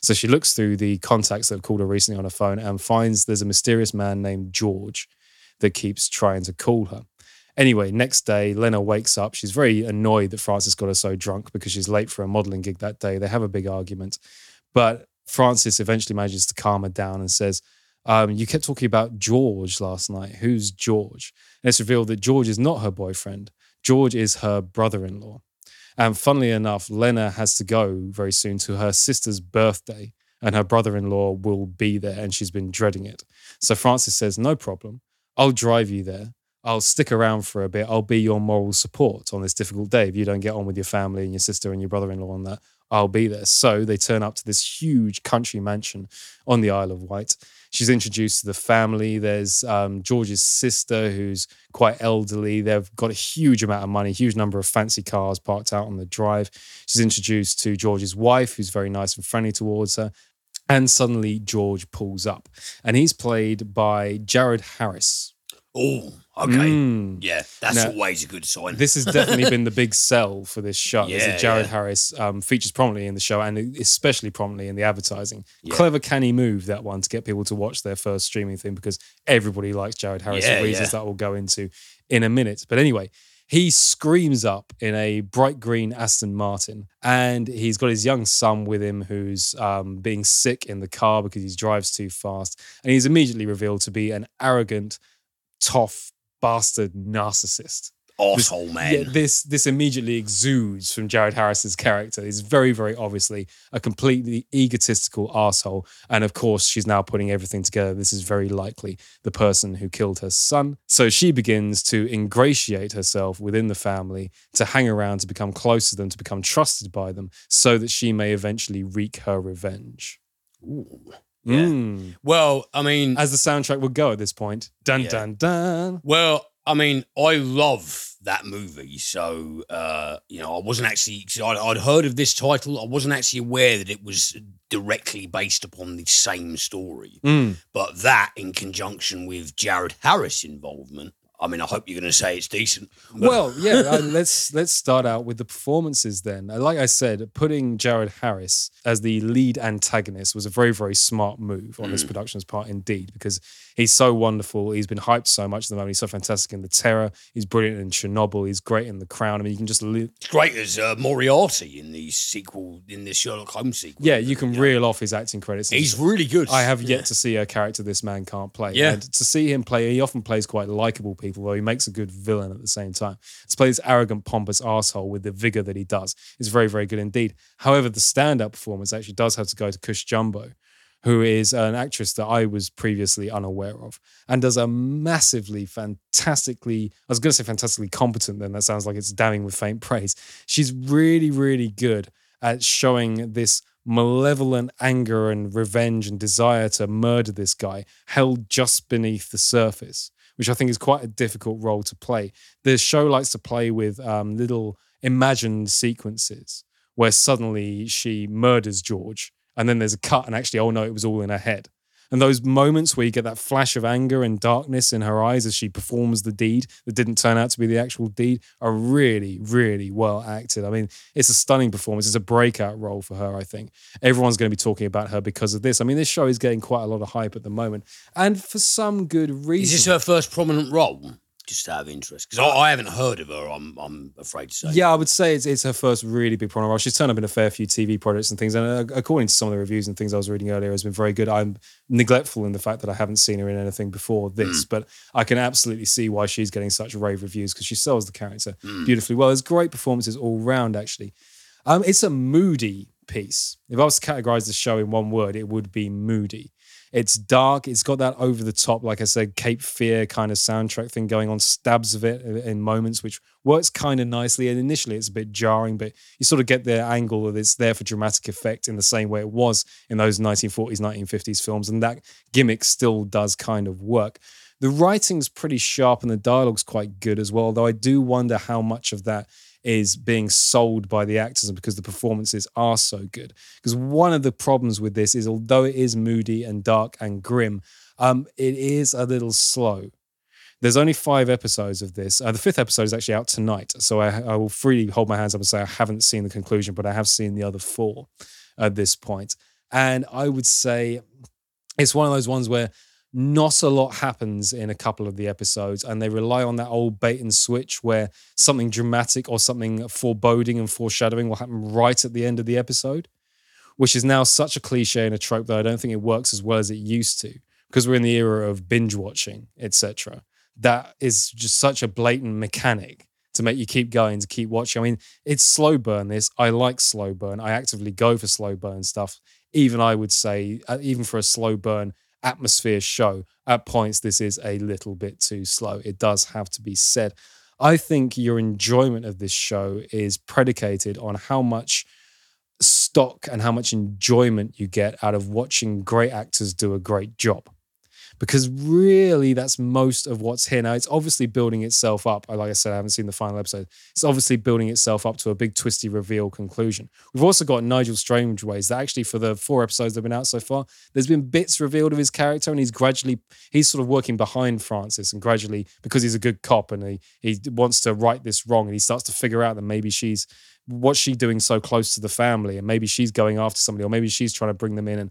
So she looks through the contacts that have called her recently on her phone and finds there's a mysterious man named George that keeps trying to call her. Anyway, next day, Lena wakes up. She's very annoyed that Francis got her so drunk because she's late for a modelling gig that day. They have a big argument. But Francis eventually manages to calm her down and says, um, "You kept talking about George last night. Who's George?" And it's revealed that George is not her boyfriend. George is her brother-in-law. And funnily enough, Lena has to go very soon to her sister's birthday and her brother-in-law will be there and she's been dreading it. So Francis says, "No problem. I'll drive you there. I'll stick around for a bit. I'll be your moral support on this difficult day. If you don't get on with your family and your sister and your brother-in-law and that, I'll be there." So they turn up to this huge country mansion on the Isle of Wight. She's introduced to the family. There's um, George's sister, who's quite elderly. They've got a huge amount of money, huge number of fancy cars parked out on the drive. She's introduced to George's wife, who's very nice and friendly towards her. And suddenly George pulls up. And he's played by Jared Harris. Oh, okay. Mm. Yeah, that's now, always a good sign. This has definitely been the big sell for this show. Yeah, is that Jared yeah. Harris um, features prominently in the show and especially prominently in the advertising. Yeah. Clever, canny move, that one, to get people to watch their first streaming thing because everybody likes Jared Harris yeah, for reasons yeah. that we'll go into in a minute. But anyway, he screams up in a bright green Aston Martin and he's got his young son with him who's um, being sick in the car because he drives too fast. And he's immediately revealed to be an arrogant, tough bastard narcissist. Asshole, man. Yeah, this this immediately exudes from Jared Harris's character. He's very, very obviously a completely egotistical asshole. And of course, she's now putting everything together. This is very likely the person who killed her son. So she begins to ingratiate herself within the family, to hang around, to become close to them, to become trusted by them, so that she may eventually wreak her revenge. Ooh. Yeah. Mm. Well, I mean, as the soundtrack would go at this point, dun yeah. dun dun. Well, I mean, I love that movie. So, uh, you know, I wasn't actually, I'd, I'd heard of this title. I wasn't actually aware that it was directly based upon the same story. Mm. But that, in conjunction with Jared Harris' involvement, I mean, I hope you're going to say it's decent. Well, yeah, uh, let's let's start out with the performances then. Like I said, putting Jared Harris as the lead antagonist was a very, very smart move on mm. this production's part indeed, because he's so wonderful. He's been hyped so much at the moment. He's so fantastic in The Terror. He's brilliant in Chernobyl. He's great in The Crown. I mean, you can just... Li- He's great as uh, Moriarty in the sequel, in the Sherlock Holmes sequel. Yeah, you can yeah. reel off his acting credits. He's just, really good. I have yet yeah. to see a character this man can't play. Yeah. And to see him play, he often plays quite likeable people, where he makes a good villain at the same time. To play this arrogant, pompous asshole with the vigour that he does is very, very good indeed. However, the standout performance actually does have to go to Cush Jumbo, who is an actress that I was previously unaware of and does a massively, fantastically, I was going to say fantastically competent then, that sounds like it's damning with faint praise. She's really, really good at showing this malevolent anger and revenge and desire to murder this guy held just beneath the surface, which I think is quite a difficult role to play. The show likes to play with um, little imagined sequences where suddenly she murders George, and then there's a cut and actually, oh no, it was all in her head. And those moments where you get that flash of anger and darkness in her eyes as she performs the deed that didn't turn out to be the actual deed are really, really well acted. I mean, it's a stunning performance. It's a breakout role for her, I think. Everyone's going to be talking about her because of this. I mean, this show is getting quite a lot of hype at the moment, and for some good reason. Is this her first prominent role? Just out of interest, because I, I haven't heard of her, I'm I'm afraid to say. Yeah, I would say it's, it's her first really big prominent role. She's turned up in a fair few T V projects and things, and according to some of the reviews and things I was reading earlier, has been very good. I'm neglectful in the fact that I haven't seen her in anything before this, mm. but I can absolutely see why she's getting such rave reviews, because she sells the character mm. beautifully well. There's great performances all round, actually. Um, it's a moody piece. If I was to categorise the show in one word, it would be moody. It's dark. It's got that over the top, like I said, Cape Fear kind of soundtrack thing going on, stabs of it in moments, which works kind of nicely. And initially it's a bit jarring, but you sort of get the angle that it's there for dramatic effect in the same way it was in those nineteen forties, nineteen fifties films. And that gimmick still does kind of work. The writing's pretty sharp and the dialogue's quite good as well, although I do wonder how much of that is being sold by the actors and because the performances are so good. Because one of the problems with this is, although it is moody and dark and grim, um, it is a little slow. There's only five episodes of this. Uh, the fifth episode is actually out tonight, so I, I will freely hold my hands up and say I haven't seen the conclusion, but I have seen the other four at this point. And I would say it's one of those ones where not a lot happens in a couple of the episodes, and they rely on that old bait and switch where something dramatic or something foreboding and foreshadowing will happen right at the end of the episode, which is now such a cliche and a trope that I don't think it works as well as it used to, because we're in the era of binge watching, et cetera. That is just such a blatant mechanic to make you keep going, to keep watching. I mean, it's slow burn this. I like slow burn. I actively go for slow burn stuff. Even I would say, even for a slow burn atmosphere show, at points this is a little bit too slow. It does have to be said. I think your enjoyment of this show is predicated on how much stock and how much enjoyment you get out of watching great actors do a great job, because really that's most of what's here. Now, it's obviously building itself up. Like I said, I haven't seen the final episode. It's obviously building itself up to a big twisty reveal conclusion. We've also got Nigel Strangeways that actually, for the four episodes that have been out so far, there's been bits revealed of his character, and he's gradually, he's sort of working behind Francis, and gradually, because he's a good cop and he, he wants to right this wrong, and he starts to figure out that maybe she's, what's she doing so close to the family, and maybe she's going after somebody, or maybe she's trying to bring them in, and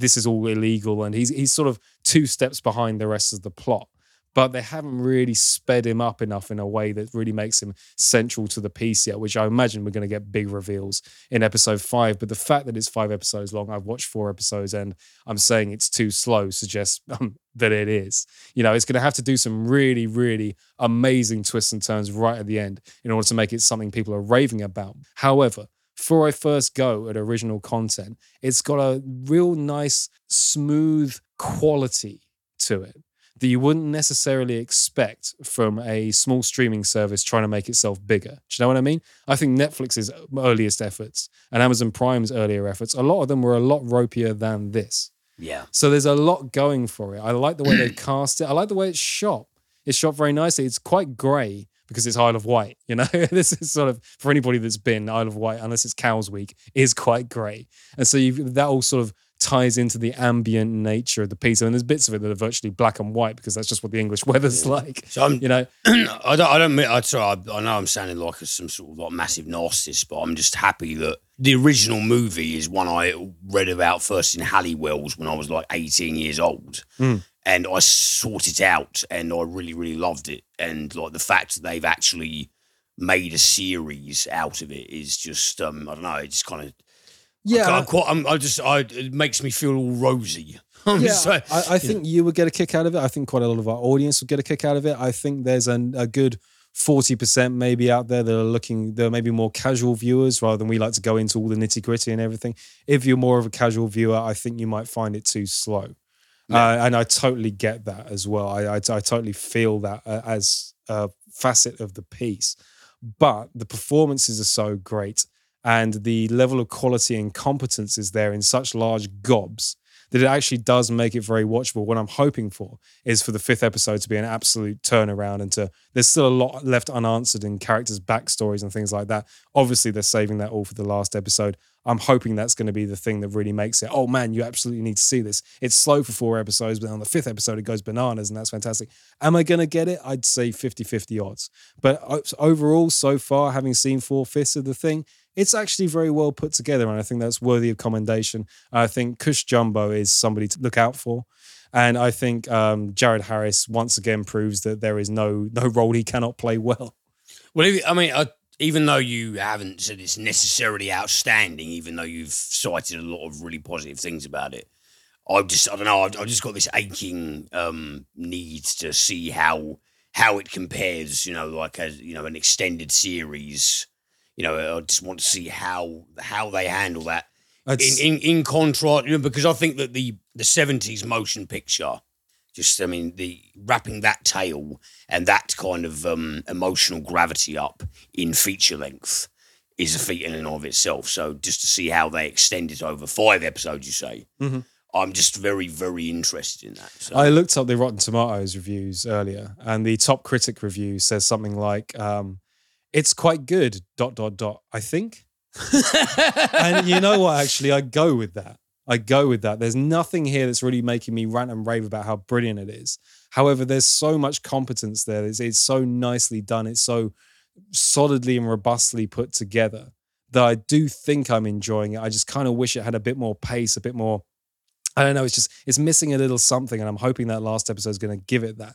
this is all illegal, and he's he's sort of two steps behind the rest of the plot. But they haven't really sped him up enough in a way that really makes him central to the piece yet, which I imagine we're going to get big reveals in episode five. But the fact that it's five episodes long, I've watched four episodes and I'm saying it's too slow, suggests um, that it is. You know, it's going to have to do some really, really amazing twists and turns right at the end in order to make it something people are raving about. However, before I first go at original content, it's got a real nice, smooth quality to it that you wouldn't necessarily expect from a small streaming service trying to make itself bigger. Do you know what I mean? I think Netflix's earliest efforts and Amazon Prime's earlier efforts, a lot of them were a lot ropier than this. Yeah. So there's a lot going for it. I like the way they cast it. I like the way it's shot. It's shot very nicely. It's quite grey, because it's Isle of Wight, you know? This is sort of, for anybody that's been, Isle of Wight, unless it's Cows Week, is quite grey. And so you've, that all sort of ties into the ambient nature of the piece. I mean, there's bits of it that are virtually black and white because that's just what the English weather's like. So I'm, you know, I don't, I don't, I try, I know I'm sounding like some sort of like massive narcissist, but I'm just happy that the original movie is one I read about first in Halliwell's when I was like eighteen years old. Mm. And I sought it out and I really, really loved it. And like the fact that they've actually made a series out of it is just, um, I don't know, it's kind of, yeah, I'm, I'm quite, I'm, I just, I, it makes me feel all rosy. Yeah, so, I, I think you, know. you would get a kick out of it. I think quite a lot of our audience would get a kick out of it. I think there's an, a good forty percent maybe out there that are looking, they're maybe more casual viewers rather than we like to go into all the nitty gritty and everything. If you're more of a casual viewer, I think you might find it too slow. Uh, and I totally get that as well. I I, I totally feel that uh, as a facet of the piece. But the performances are so great and the level of quality and competence is there in such large gobs that it actually does make it very watchable. What I'm hoping for is for the fifth episode to be an absolute turnaround and to, there's still a lot left unanswered in characters' backstories and things like that. Obviously, they're saving that all for the last episode. I'm hoping that's going to be the thing that really makes it, oh man, you absolutely need to see this. It's slow for four episodes, but on the fifth episode, it goes bananas and that's fantastic. Am I going to get it? I'd say fifty-fifty odds. But overall, so far, having seen four-fifths of the thing, it's actually very well put together and I think that's worthy of commendation. I think Kush Jumbo is somebody to look out for. And I think um, Jared Harris once again proves that there is no no role he cannot play well. Well, if, I mean, I, even though you haven't said it's necessarily outstanding, even though you've cited a lot of really positive things about it, I've just, I don't know, I've, I've just got this aching um, need to see how how it compares, you know, like a, you know, an extended series. You know, I just want to see how how they handle that in, in in contrast, you know, because I think that the the seventies motion picture, just I mean, the wrapping that tale and that kind of um, emotional gravity up in feature length is a feat in and of itself. So just to see how they extend it over five episodes, you say. Mm-hmm. I'm just very, very interested in that. So. I looked up the Rotten Tomatoes reviews earlier, and the top critic review says something like. Um, It's quite good, dot, dot, dot, I think. And you know what, actually, I go with that. I go with that. There's nothing here that's really making me rant and rave about how brilliant it is. However, there's so much competence there. It's, it's so nicely done. It's so solidly and robustly put together that I do think I'm enjoying it. I just kind of wish it had a bit more pace, a bit more, I don't know, it's just, it's missing a little something and I'm hoping that last episode is going to give it that.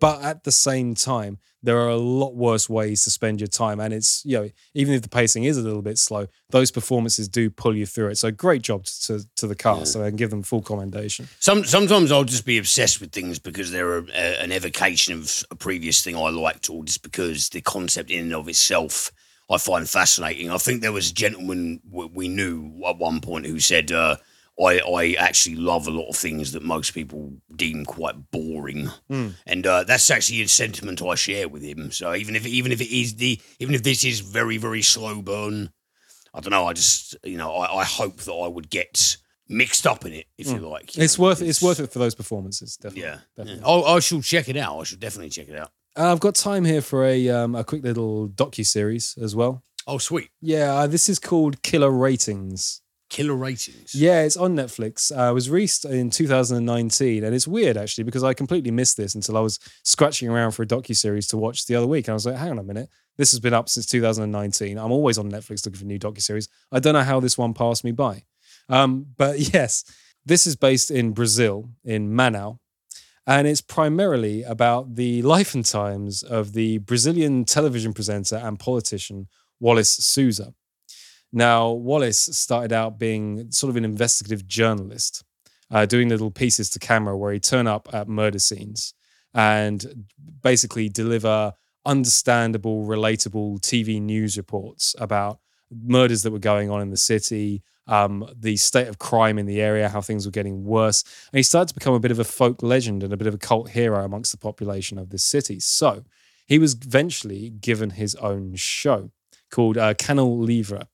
But at the same time, there are a lot worse ways to spend your time. And it's, you know, even if the pacing is a little bit slow, those performances do pull you through it. So great job to to the cast. Yeah. So I can give them full commendation. Some, sometimes I'll just be obsessed with things because they're a, a, an evocation of a previous thing I liked or just because the concept in and of itself I find fascinating. I think there was a gentleman we knew at one point who said, uh, I, I actually love a lot of things that most people deem quite boring, mm. and uh, that's actually a sentiment I share with him. So even if even if it is the even if this is very very slow burn, I don't know. I just you know I, I hope that I would get mixed up in it if mm. you like. You it's know, worth it's, it's worth it for those performances. Definitely, yeah. Definitely. yeah. I, I shall check it out. I should definitely check it out. Uh, I've got time here for a um, a quick little docu-series as well. Oh sweet, yeah. Uh, this is called Killer Ratings. Killer Ratings. Yeah, it's on Netflix. Uh, it was released in two thousand nineteen, and it's weird actually because I completely missed this until I was scratching around for a docuseries to watch the other week, and I was like, "Hang on a minute, this has been up since two thousand nineteen. I'm always on Netflix looking for new docuseries. I don't know how this one passed me by." Um, but yes, this is based in Brazil, in Manaus, and it's primarily about the life and times of the Brazilian television presenter and politician Wallace Souza. Now, Wallace started out being sort of an investigative journalist, uh, doing little pieces to camera where he'd turn up at murder scenes and basically deliver understandable, relatable T V news reports about murders that were going on in the city, um, the state of crime in the area, how things were getting worse. And he started to become a bit of a folk legend and a bit of a cult hero amongst the population of this city. So he was eventually given his own show called uh, Canal Livre.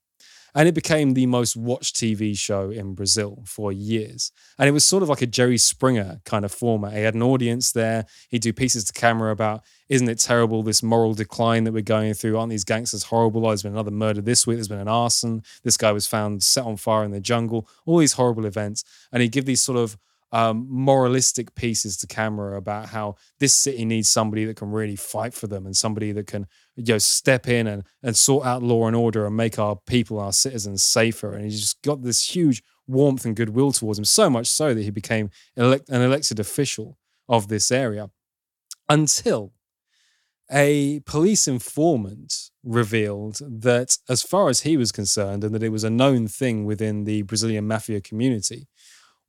And it became the most watched T V show in Brazil for years. And it was sort of like a Jerry Springer kind of format. He had an audience there. He'd do pieces to camera about, isn't it terrible, this moral decline that we're going through? Aren't these gangsters horrible? Oh, there's been another murder this week. There's been an arson. This guy was found set on fire in the jungle. All these horrible events. And he'd give these sort of Um, moralistic pieces to camera about how this city needs somebody that can really fight for them and somebody that can, you know, step in and, and sort out law and order and make our people, our citizens safer. And he just got this huge warmth and goodwill towards him, so much so that he became elect- an elected official of this area until a police informant revealed that as far as he was concerned, and that it was a known thing within the Brazilian mafia community,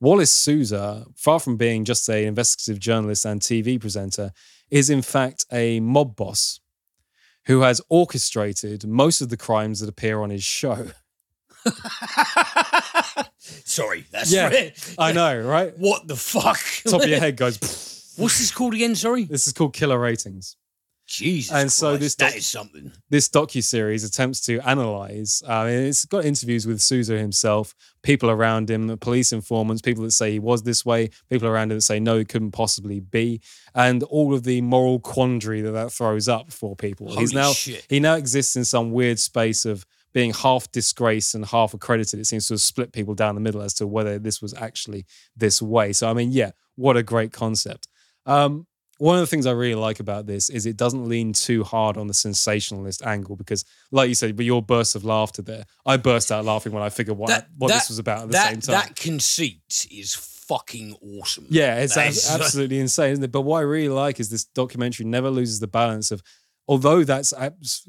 Wallace Souza, far from being just an investigative journalist and T V presenter, is in fact a mob boss who has orchestrated most of the crimes that appear on his show. Sorry, that's yeah, right. I know, right? What the fuck? Top of your head goes. What's this called again, sorry? This is called Killer Ratings. Jesus and Christ, so this doc- that is something. This docuseries attempts to analyse. Uh, it's got interviews with Souza himself, people around him, police informants, people that say he was this way, people around him that say, no, it couldn't possibly be, and all of the moral quandary that that throws up for people. Holy He's now shit. He now exists in some weird space of being half disgraced and half accredited. It seems to have split people down the middle as to whether this was actually this way. So, I mean, yeah, what a great concept. Um, One of the things I really like about this is it doesn't lean too hard on the sensationalist angle because, like you said, with your bursts of laughter there, I burst out laughing when I figured what, that, I, what that, this was about at the that, same time. That conceit is fucking awesome. Yeah, it's ab- is, absolutely insane, isn't it? But what I really like is this documentary never loses the balance of, although that's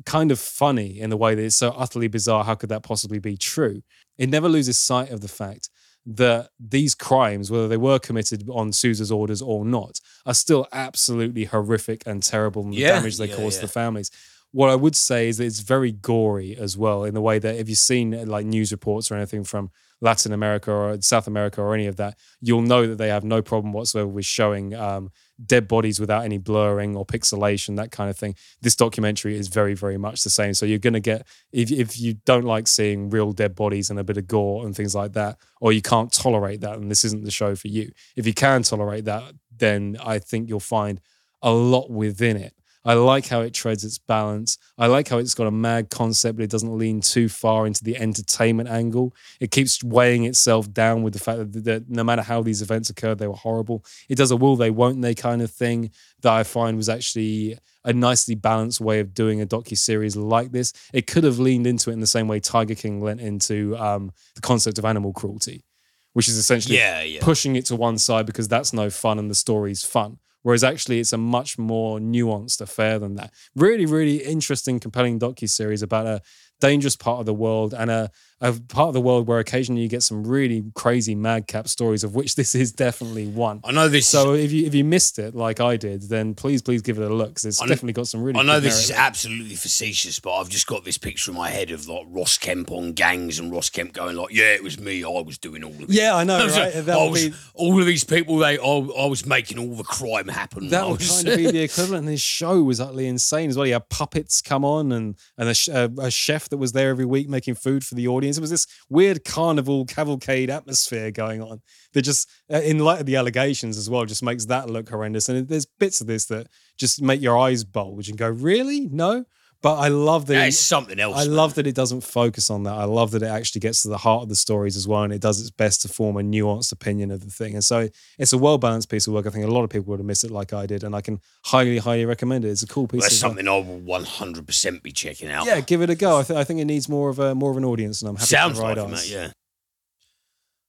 kind of funny in the way that it's so utterly bizarre, how could that possibly be true? It never loses sight of the fact that these crimes, whether they were committed on Souza's orders or not, are still absolutely horrific and terrible and the yeah, damage they yeah, cause yeah. to the families. What I would say is that it's very gory as well in the way that if you've seen like news reports or anything from Latin America or South America or any of that, you'll know that they have no problem whatsoever with showing um, dead bodies without any blurring or pixelation, that kind of thing. This documentary is very, very much the same. So you're going to get, if, if you don't like seeing real dead bodies and a bit of gore and things like that, or you can't tolerate that, and this isn't the show for you. If you can tolerate that, then I think you'll find a lot within it. I like how it treads its balance. I like how it's got a mad concept, but it doesn't lean too far into the entertainment angle. It keeps weighing itself down with the fact that, that no matter how these events occurred, they were horrible. It does a will they, won't they kind of thing that I find was actually a nicely balanced way of doing a docuseries like this. It could have leaned into it in the same way Tiger King lent into um, the concept of animal cruelty, which is essentially yeah, yeah. pushing it to one side because that's no fun and the story's fun. Whereas actually it's a much more nuanced affair than that. Really, really interesting, compelling docuseries about a dangerous part of the world and a, a part of the world where occasionally you get some really crazy madcap stories, of which this is definitely one. I know this. So if you if you missed it like I did, then please, please give it a look because it's know, definitely got some really. I know this narrative. Is absolutely facetious, but I've just got this picture in my head of like Ross Kemp on gangs and Ross Kemp going like, "Yeah, it was me. I was doing all of it." Yeah, I know. Right? That I was, be... all of these people. They, I, I was making all the crime happen. That would kind of be the equivalent. This show was utterly insane as well. You had puppets come on and and a, a, a chef that was there every week making food for the audience. It was this weird carnival cavalcade atmosphere going on that just, in light of the allegations as well, just makes that look horrendous. And there's bits of this that just make your eyes bulge and go, really? No? But I love that. It's something else. I man. love that it doesn't focus on that. I love that it actually gets to the heart of the stories as well, and it does its best to form a nuanced opinion of the thing. And so it's a well-balanced piece of work. I think a lot of people would have missed it like I did, and I can highly, highly recommend it. It's a cool piece. Well, that's of something work. I will one hundred percent be checking out. Yeah, give it a go. I, th- I think it needs more of a more of an audience, and I'm happy Sounds to ride on. Sounds like it,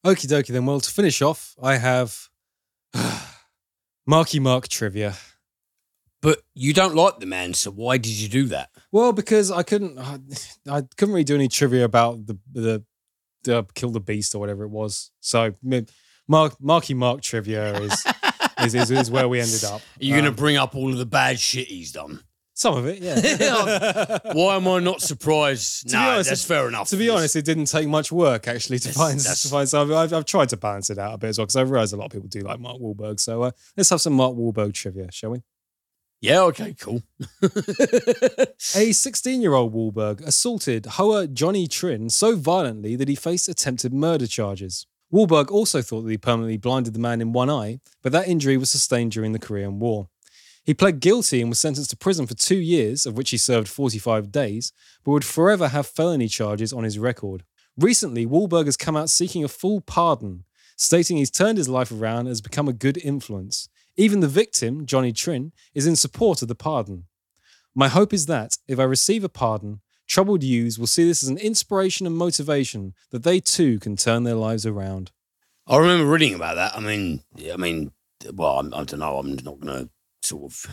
yeah. Okie dokie then. Well, to finish off, I have Marky Mark trivia. But you don't like the man, so why did you do that? Well, because I couldn't, I couldn't really do any trivia about the the, the Kill the Beast or whatever it was. So Mark, Marky Mark trivia is is, is is where we ended up. Are you um, going to bring up all of the bad shit he's done? Some of it, yeah. Why am I not surprised? No, honest, that's it, fair enough. To be honest, it didn't take much work, actually, to that's, find something. So I've, I've, I've tried to balance it out a bit as well, because I realise a lot of people do like Mark Wahlberg. So uh, let's have some Mark Wahlberg trivia, shall we? Yeah, okay, cool. A sixteen-year-old Wahlberg assaulted Hoa Johnny Trin so violently that he faced attempted murder charges. Wahlberg also thought that he permanently blinded the man in one eye, but that injury was sustained during the Korean War. He pled guilty and was sentenced to prison for two years, of which he served forty-five days, but would forever have felony charges on his record. Recently, Wahlberg has come out seeking a full pardon, stating he's turned his life around and has become a good influence. Even the victim, Johnny Trin, is in support of the pardon. My hope is that, if I receive a pardon, troubled youths will see this as an inspiration and motivation that they too can turn their lives around. I remember reading about that. I mean, I mean, well, I don't know. I'm not going to sort of...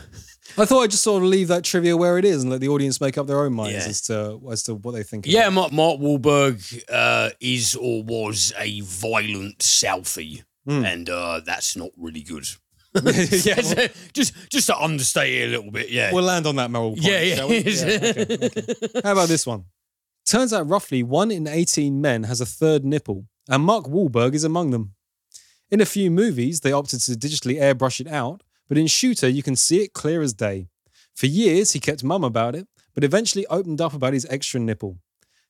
I thought I'd just sort of leave that trivia where it is and let the audience make up their own minds yeah. as to as to what they think. Yeah, Mark, Mark Wahlberg uh, is or was a violent selfie, mm. and uh, that's not really good. yeah, well, just just to understate it a little bit, yeah. We'll land on that moral point, yeah, yeah. shall we? Yeah, okay, okay. How about this one? Turns out roughly one in eighteen men has a third nipple, and Mark Wahlberg is among them. In a few movies, they opted to digitally airbrush it out, but in Shooter, you can see it clear as day. For years, he kept mum about it, but eventually opened up about his extra nipple.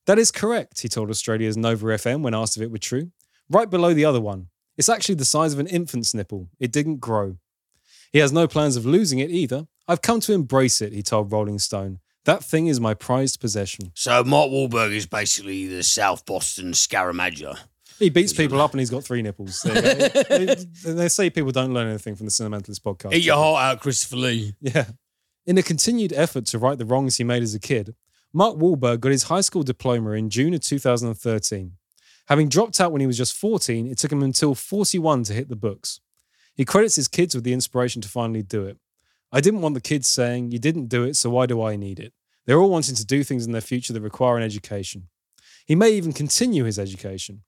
That is correct, he told Australia's Nova F M when asked if it were true. Right below the other one. It's actually the size of an infant's nipple. It didn't grow. He has no plans of losing it either. I've come to embrace it, he told Rolling Stone. That thing is my prized possession. So Mark Wahlberg is basically the South Boston Scaramanga. He beats people up and he's got three nipples. They, they, they say people don't learn anything from the Cinementalist podcast. Eat your heart out, Christopher Lee. Yeah. In a continued effort to right the wrongs he made as a kid, Mark Wahlberg got his high school diploma in June of two thousand thirteen. Having dropped out when he was just fourteen, it took him until forty-one to hit the books. He credits his kids with the inspiration to finally do it. I didn't want the kids saying, you didn't do it, so why do I need it? They're all wanting to do things in their future that require an education. He may even continue his education.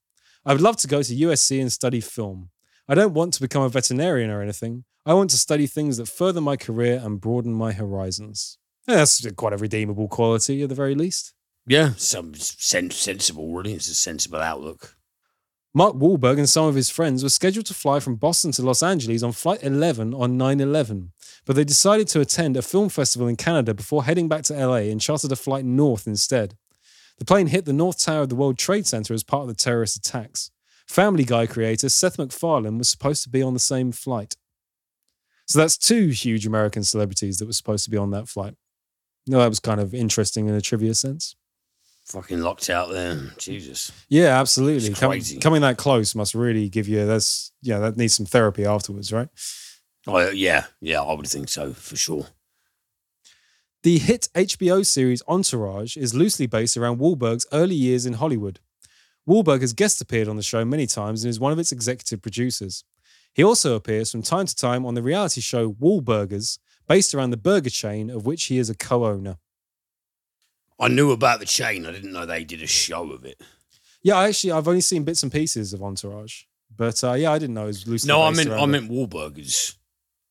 I would love to go to U S C and study film. I don't want to become a veterinarian or anything. I want to study things that further my career and broaden my horizons. Yeah, that's quite a redeemable quality at the very least. Yeah, some sen- sensible, really. It's a sensible outlook. Mark Wahlberg and some of his friends were scheduled to fly from Boston to Los Angeles on Flight eleven on nine eleven, but they decided to attend a film festival in Canada before heading back to L A and chartered a flight north instead. The plane hit the North Tower of the World Trade Center as part of the terrorist attacks. Family Guy creator Seth MacFarlane was supposed to be on the same flight. So that's two huge American celebrities that were supposed to be on that flight. No, that was kind of interesting in a trivia sense. Fucking locked out there, Jesus. Yeah, absolutely. It's crazy. Com- coming that close must really give you. That's yeah, that needs some therapy afterwards, right? Oh yeah, yeah, I would think so for sure. The hit H B O series Entourage is loosely based around Wahlberg's early years in Hollywood. Wahlberg has guest appeared on the show many times and is one of its executive producers. He also appears from time to time on the reality show Wahlburgers, based around the burger chain of which he is a co-owner. I knew about the chain. I didn't know they did a show of it. Yeah, I actually, I've only seen bits and pieces of Entourage. But uh, yeah, I didn't know it was loosely. No, I meant, I meant Wahlburgers.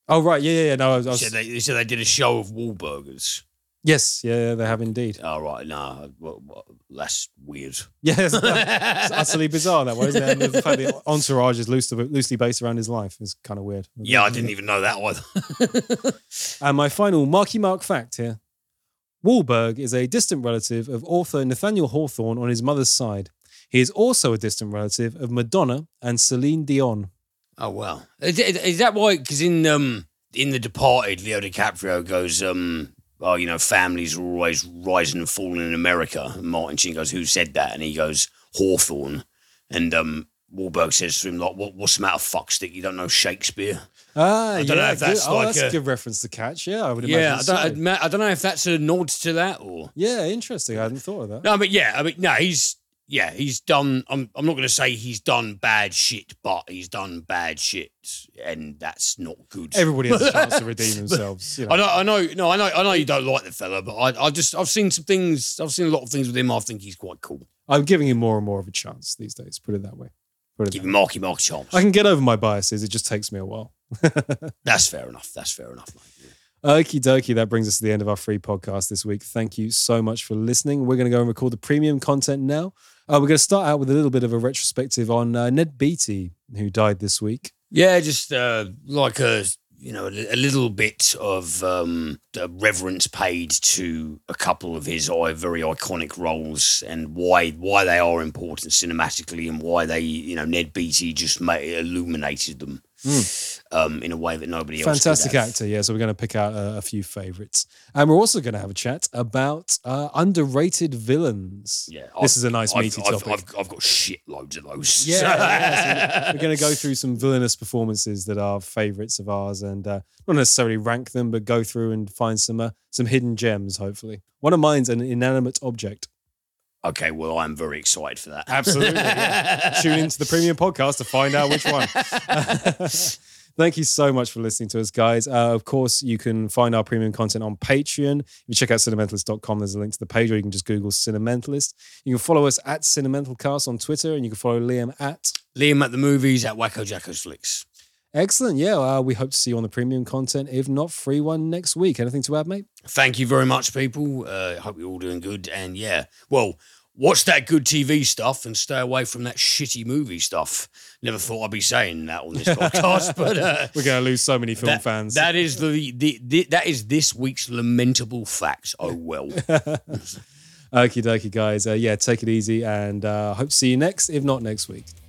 Oh, right. Yeah, yeah, yeah. No, I was, I was... So they, so they did a show of Wahlburgers. Yes, yeah, yeah, they have indeed. Oh, right. No, well, well, that's weird. Yeah, it's, it's utterly bizarre that way, isn't it? And the fact that Entourage is loosely, loosely based around his life is kind of weird. Yeah, I didn't even know that either. And my final Marky Mark fact here. Wahlberg is a distant relative of author Nathaniel Hawthorne on his mother's side. He is also a distant relative of Madonna and Celine Dion. Oh, wow. Is, is that why? Because in um in The Departed, Leo DiCaprio goes, um, oh, you know, families are always rising and falling in America. And Martin Sheen goes, who said that? And he goes, Hawthorne. And um, Wahlberg says to him, like, what, what's the matter, fuckstick? You don't know Shakespeare? Ah, I don't yeah, know if that's good. Like oh, that's a, a good reference to catch. Yeah, I would imagine. Yeah, I don't, so. I don't know if that's a nod to that or. Yeah, interesting. I hadn't thought of that. No, but yeah, I mean, no, he's yeah, he's done. I'm I'm not going to say he's done bad shit, but he's done bad shit, and that's not good. Everybody has a chance to redeem themselves. You know. I know, I know, no, I know, I know you don't like the fella, but I, I just, I've seen some things. I've seen a lot of things with him. I think he's quite cool. I'm giving him more and more of a chance these days. Put it that way. Put it Give that him way. Marky Mark chance. I can get over my biases. It just takes me a while. That's fair enough. That's fair enough, mate. Yeah. Okie dokie, that brings us to the end of our free podcast this week. Thank you so much for listening. We're going to go and record the premium content now. Uh, we're going to start out with a little bit of a retrospective on uh, Ned Beatty, who died this week. Yeah, just uh, like a you know, a little bit of um, reverence paid to a couple of his very iconic roles and why why they are important cinematically and why they, you know, Ned Beatty just made, illuminated them mm. um, in a way that nobody else Fantastic actor, yeah. So we're going to pick out a, a few favourites. And we're also going to have a chat about uh, underrated villains. Yeah. This I've, is a nice I've, meaty I've, topic. I've, I've, I've got shitloads of those. Yeah. yeah so we're going to go through some villainous performances that are favourites of ours and And uh, not necessarily rank them, but go through and find some uh, some hidden gems, hopefully. One of mine's an inanimate object. Okay, well, I'm very excited for that. Absolutely. Yeah. Tune into the premium podcast to find out which one. Thank you so much for listening to us, guys. Uh, of course, you can find our premium content on Patreon. If you check out Cinementalist dot com, there's a link to the page, or you can just Google Cinementalist. You can follow us at Cinementalcast on Twitter, and you can follow Liam at... Liam at the movies at Wacko Jacko's Flicks. Excellent. Yeah, uh, we hope to see you on the premium content, if not free one next week. Anything to add, mate? Thank you very much, people. I uh, hope you're all doing good. And yeah, well, watch that good T V stuff and stay away from that shitty movie stuff. Never thought I'd be saying that on this podcast, but uh, we're going to lose so many film that, fans. That is the, the, the that is this week's lamentable fact. Oh well. Okie dokie, guys. Uh, yeah, take it easy, and uh, hope to see you next, if not next week.